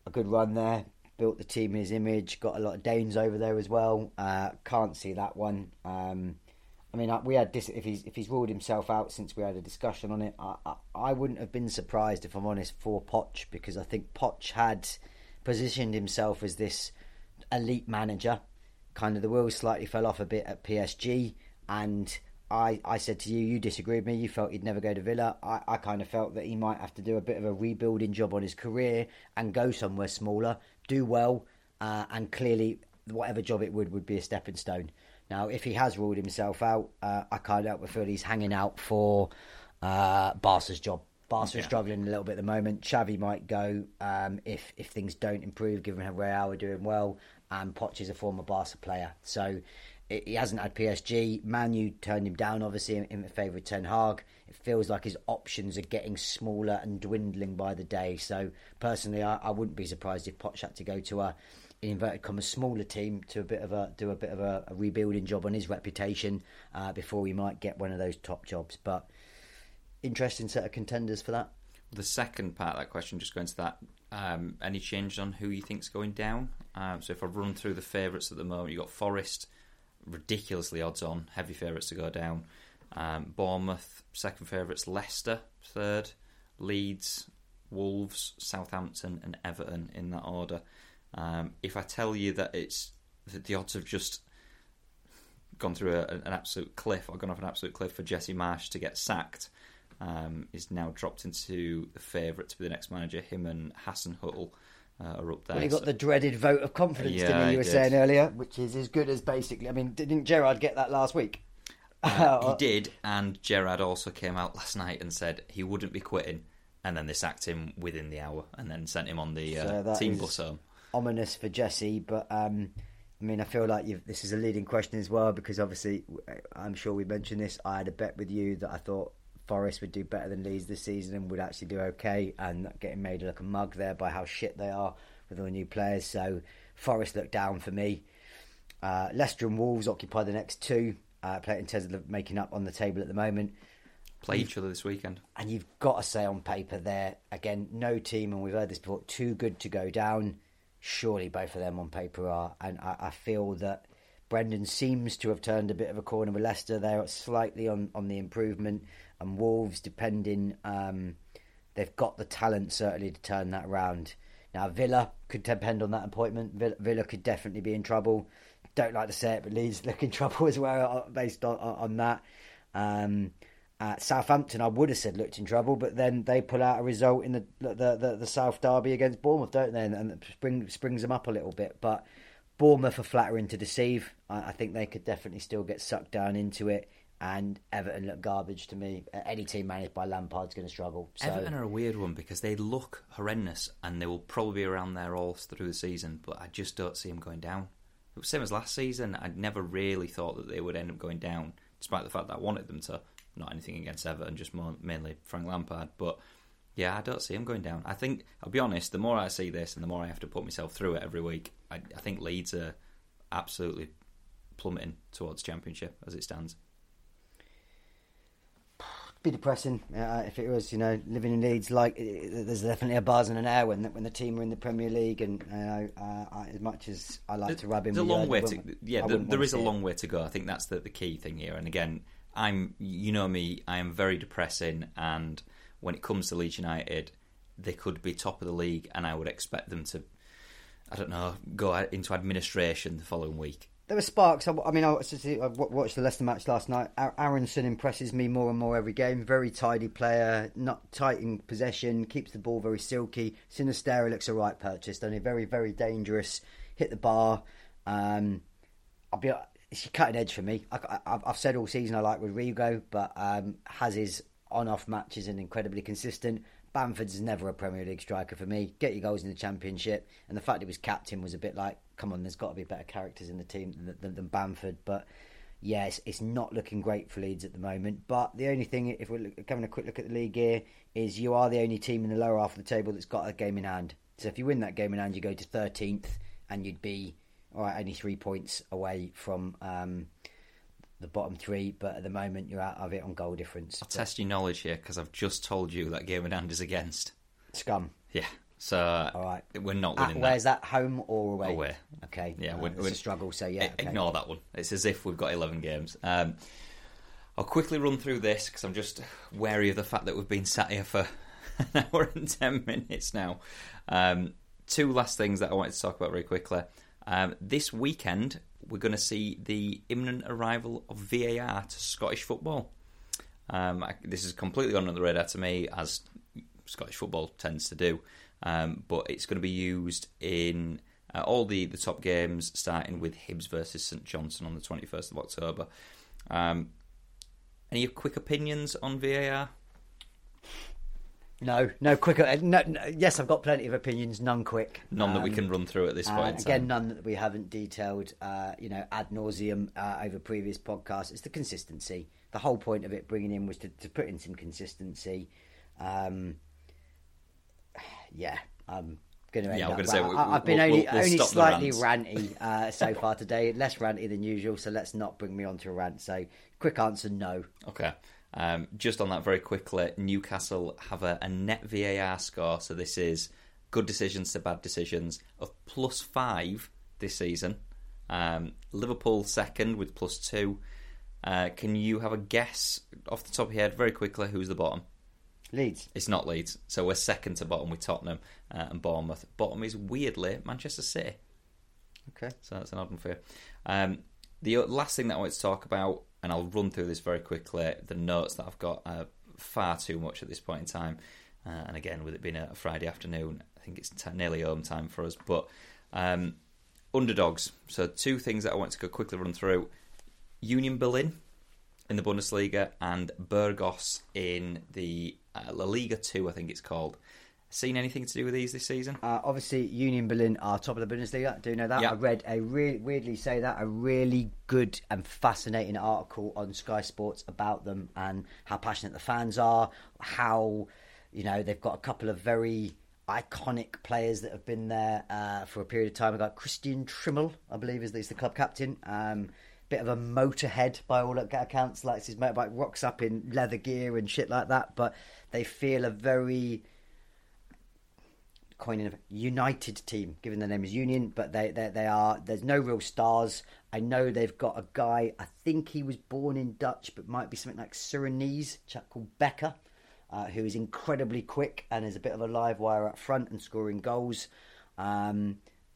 a good run there, built the team in his image, got a lot of Danes over there as well. Can't see that one. I mean, we had this. If he's ruled himself out since we had a discussion on it, I wouldn't have been surprised, if I'm honest, for Poch, because I think Poch had positioned himself as this elite manager. Kind of the wheels slightly fell off a bit at PSG, and I said to you, you disagreed with me. You felt he'd never go to Villa. I kind of felt that he might have to do a bit of a rebuilding job on his career and go somewhere smaller, do well, and clearly whatever job it would be a stepping stone. Now, if he has ruled himself out, I can't help but feel he's hanging out for Barca's job. Barca's struggling a little bit at the moment. Xavi might go if things don't improve, given how Real are doing well. And Poch is a former Barca player. So He hasn't had PSG. Man U turned him down, obviously, in favour of Ten Hag. It feels like his options are getting smaller and dwindling by the day. So, personally, I wouldn't be surprised if Potch had to go to a, in inverted commas, smaller team to do a bit of a rebuilding job on his reputation before he might get one of those top jobs. But interesting set of contenders for that. The second part of that question, just going to that, any changes on who you think's going down? So if I run through the favourites at the moment, you've got Forest, ridiculously odds on, heavy favourites to go down. Bournemouth, second favourites, Leicester, third, Leeds, Wolves, Southampton and Everton in that order. If I tell you that it's that the odds have just gone through an absolute cliff, or gone off an absolute cliff for Jesse Marsh to get sacked, is now dropped into the favourite to be the next manager. Him and Hassan Huttle are up there. Well, he got the dreaded vote of confidence, didn't he? You were saying earlier, which is as good as basically. I mean, didn't Gerrard get that last week? He did, and Gerrard also came out last night and said he wouldn't be quitting, and then they sacked him within the hour, and then sent him on the team bus home. Ominous for Jesse, but I mean, I feel like this is a leading question as well, because obviously, I'm sure we mentioned this. I had a bet with you that I thought Forest would do better than Leeds this season and would actually do okay, and getting made like a mug there by how shit they are with all the new players. So Forest looked down for me. Leicester and Wolves occupy the next two, in terms of making up on the table at the moment. Play each other this weekend. And you've got to say on paper there, again, no team, and we've heard this before, too good to go down. Surely both of them on paper are. And I feel that Brendan seems to have turned a bit of a corner with Leicester. They're slightly on the improvement. And Wolves, depending, they've got the talent certainly to turn that around. Now, Villa could depend on that appointment. Villa could definitely be in trouble. Don't like to say it, but Leeds look in trouble as well based on that. Southampton, I would have said looked in trouble, but then they pull out a result in the South Derby against Bournemouth, don't they? And it springs them up a little bit. But Bournemouth are flattering to deceive. I think they could definitely still get sucked down into it. And Everton look garbage to me. Any team managed by Lampard's going to struggle. So. Everton are a weird one because they look horrendous and they will probably be around there all through the season, but I just don't see them going down. It was the same as last season. I never really thought that they would end up going down, despite the fact that I wanted them to. Not anything against Everton, just mainly Frank Lampard. But yeah, I don't see them going down. I think, I'll be honest, the more I see this and the more I have to put myself through it every week, I think Leeds are absolutely plummeting towards Championship as it stands. Be depressing if it was, living in Leeds. Like, there's definitely a buzz and an air when the team are in the Premier League, and as much as I like to rub in, there's a long way to. Yeah, there is a long way to go. I think that's the key thing here. And again, I am very depressing. And when it comes to Leeds United, they could be top of the league, and I would expect them to, I don't know, go into administration the following week. There were sparks. I mean, I watched the Leicester match last night. Aronson impresses me more and more every game. Very tidy player, not tight in possession, keeps the ball very silky. Sinisterra looks a right purchase. Only very, very dangerous. Hit the bar. She cut an edge for me. I've said all season I like Rodrigo, but has his on-off matches and incredibly consistent. Bamford's never a Premier League striker for me. Get your goals in the Championship. And the fact he was captain was a bit like, come on, there's got to be better characters in the team than Bamford. But yeah, it's not looking great for Leeds at the moment. But the only thing, if we're having a quick look at the league here, is you are the only team in the lower half of the table that's got a game in hand. So if you win that game in hand, you go to 13th and you'd be only 3 points away from the bottom three, but at the moment you're out of it on goal difference. I'll test your knowledge here because I've just told you that game in hand is against Scum. Yeah, so all right, we're not winning that. Where's that, home or away? Away. Okay, yeah, it's a struggle. So yeah, ignore that one. It's as if we've got 11 games. I'll quickly run through this because I'm just wary of the fact that we've been sat here for an hour and 10 minutes now. Two last things that I wanted to talk about very quickly. This weekend, we're going to see the imminent arrival of VAR to Scottish football. This is completely under the radar to me, as Scottish football tends to do. But it's going to be used in all the top games, starting with Hibs versus St Johnstone on the 21st of October. Any quick opinions on VAR? No, quicker. No, yes, I've got plenty of opinions, none quick. None that we can run through at this point. Again, none that we haven't detailed, ad nauseum over previous podcasts. It's the consistency. The whole point of it bringing in was to put in some consistency. I'm going to end up. I've been only slightly ranty so far today. Less ranty than usual, so let's not bring me on to a rant. So, quick answer, no. Okay. Just on that very quickly, Newcastle have a net VAR score, so this is good decisions to bad decisions, of +5 this season. Liverpool second with +2. Can you have a guess off the top of your head very quickly who's the bottom? Leeds. It's not Leeds, so we're second to bottom with Tottenham and Bournemouth. Bottom is weirdly Manchester City. Okay, so that's an odd one for you. The last thing that I want to talk about, and I'll run through this very quickly. The notes that I've got are far too much at this point in time. And again, with it being a Friday afternoon, I think it's nearly home time for us. But underdogs. So two things that I want to go quickly run through. Union Berlin in the Bundesliga and Burgos in the La Liga 2, I think it's called. Seen anything to do with these this season? Obviously, Union Berlin are top of the Bundesliga. I do know that. Yep. I read a really good and fascinating article on Sky Sports about them and how passionate the fans are, how, they've got a couple of very iconic players that have been there for a period of time. We've got Christian Trimmel, I believe, is the club captain. Bit of a motorhead by all accounts. Likes his motorbike, rocks up in leather gear and shit like that. But they feel a very... coining of united team, given the name is Union, but they are, there's no real stars. I know they've got a guy, I think he was born in Dutch, but might be something like Surinese, a chap called Becker, who is incredibly quick and is a bit of a live wire up front and scoring goals.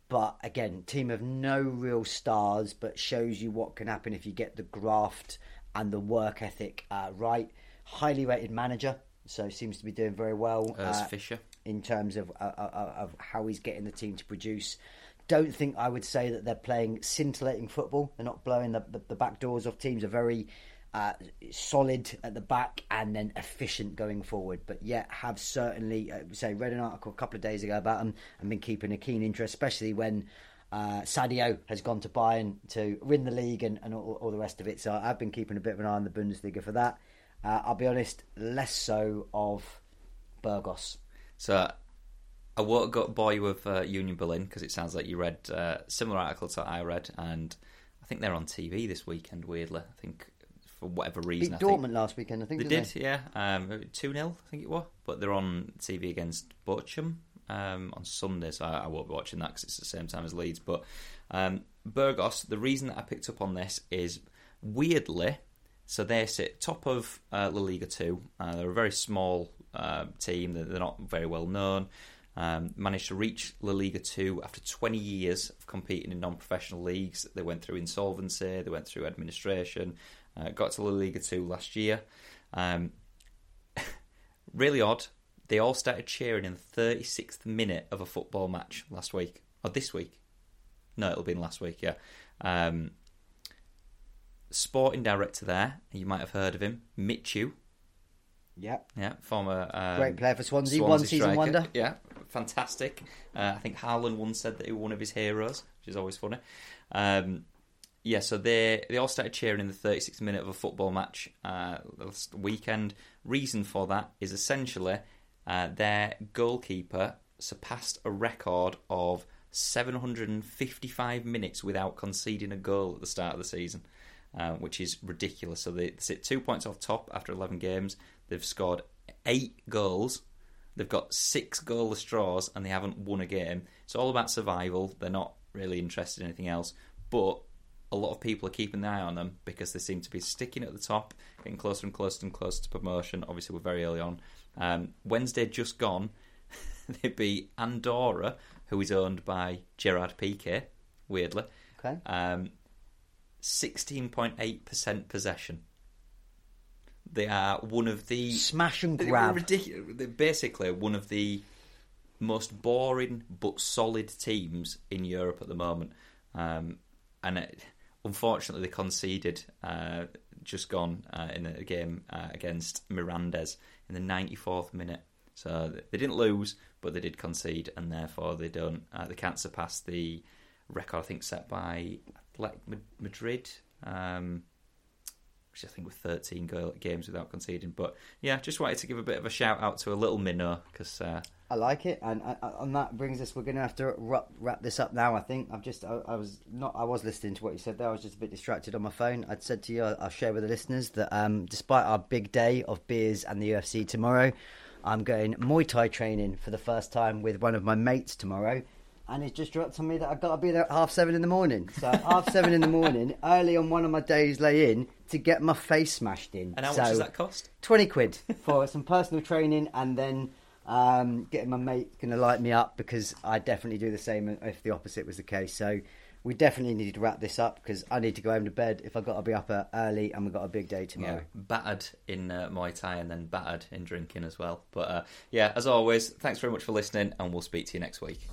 But again, team of no real stars, but shows you what can happen if you get the graft and the work ethic right. Highly rated manager, so seems to be doing very well. Fisher. In terms of how he's getting the team to produce. Don't think I would say that they're playing scintillating football. They're not blowing the back doors off teams. Are very solid at the back and then efficient going forward. But yet have certainly, read an article a couple of days ago about them and been keeping a keen interest, especially when Sadio has gone to Bayern to win the league and all the rest of it. So I've been keeping a bit of an eye on the Bundesliga for that. I'll be honest, less so of Burgos. So I won't bore you with Union Berlin because it sounds like you read similar articles that I read, and I think they're on TV this weekend, weirdly. I think for whatever reason. Dortmund last weekend, I think. They did, yeah. 2-0, I think it was. But they're on TV against Bochum on Sunday, so I won't be watching that because it's the same time as Leeds. But Burgos, the reason that I picked up on this is, weirdly, so they sit top of La Liga 2. They're a very small... team, they're not very well known, managed to reach La Liga 2 after 20 years of competing in non-professional leagues. They went through insolvency, they went through administration, got to La Liga 2 last year. Really odd, they all started cheering in the 36th minute of a football match last week, or this week. No, it'll be in last week, yeah. Sporting director there, you might have heard of him, Michu. Yeah, former great player for Swansea one season striker. Wonder. Yeah, fantastic. I think Haaland once said that he was one of his heroes, which is always funny. So they all started cheering in the 36th minute of a football match last weekend. Reason for that is essentially their goalkeeper surpassed a record of 755 minutes without conceding a goal at the start of the season, which is ridiculous. So they sit 2 points off top after 11 games. They've scored 8 goals. They've got 6 goalless draws, and they haven't won a game. It's all about survival. They're not really interested in anything else. But a lot of people are keeping an eye on them because they seem to be sticking at the top, getting closer and closer and closer to promotion. Obviously, we're very early on. Wednesday just gone, they beat Andorra, who is owned by Gerard Piqué, weirdly. Okay. 16.8% possession. They are one of the... smash and grab. They're basically one of the most boring but solid teams in Europe at the moment. Unfortunately, they conceded just gone in a game against Mirandes in the 94th minute. So they didn't lose, but they did concede, and therefore they can't surpass the record, I think, set by Athletic Madrid, which I think were 13 games without conceding. But yeah, just wanted to give a bit of a shout out to a little minnow, because I like it, and that brings us. We're going to have to wrap this up now. I think I was listening to what you said there. I was just a bit distracted on my phone. I'd said to you, I'll share with the listeners that despite our big day of beers and the UFC tomorrow, I'm going Muay Thai training for the first time with one of my mates tomorrow, and it's just dropped on me that I've got to be there at 7:30 in the morning. So 7:30 in the morning, early on one of my days lay in to get my face smashed in. And how much does that cost? 20 quid for some personal training, and then. Getting my mate going to light me up, because I definitely do the same if the opposite was the case. So we definitely need to wrap this up, because I need to go home to bed if I've got to be up early, and we've got a big day tomorrow. Yeah, battered in Muay Thai and then battered in drinking as well. But yeah, as always, thanks very much for listening, and we'll speak to you next week.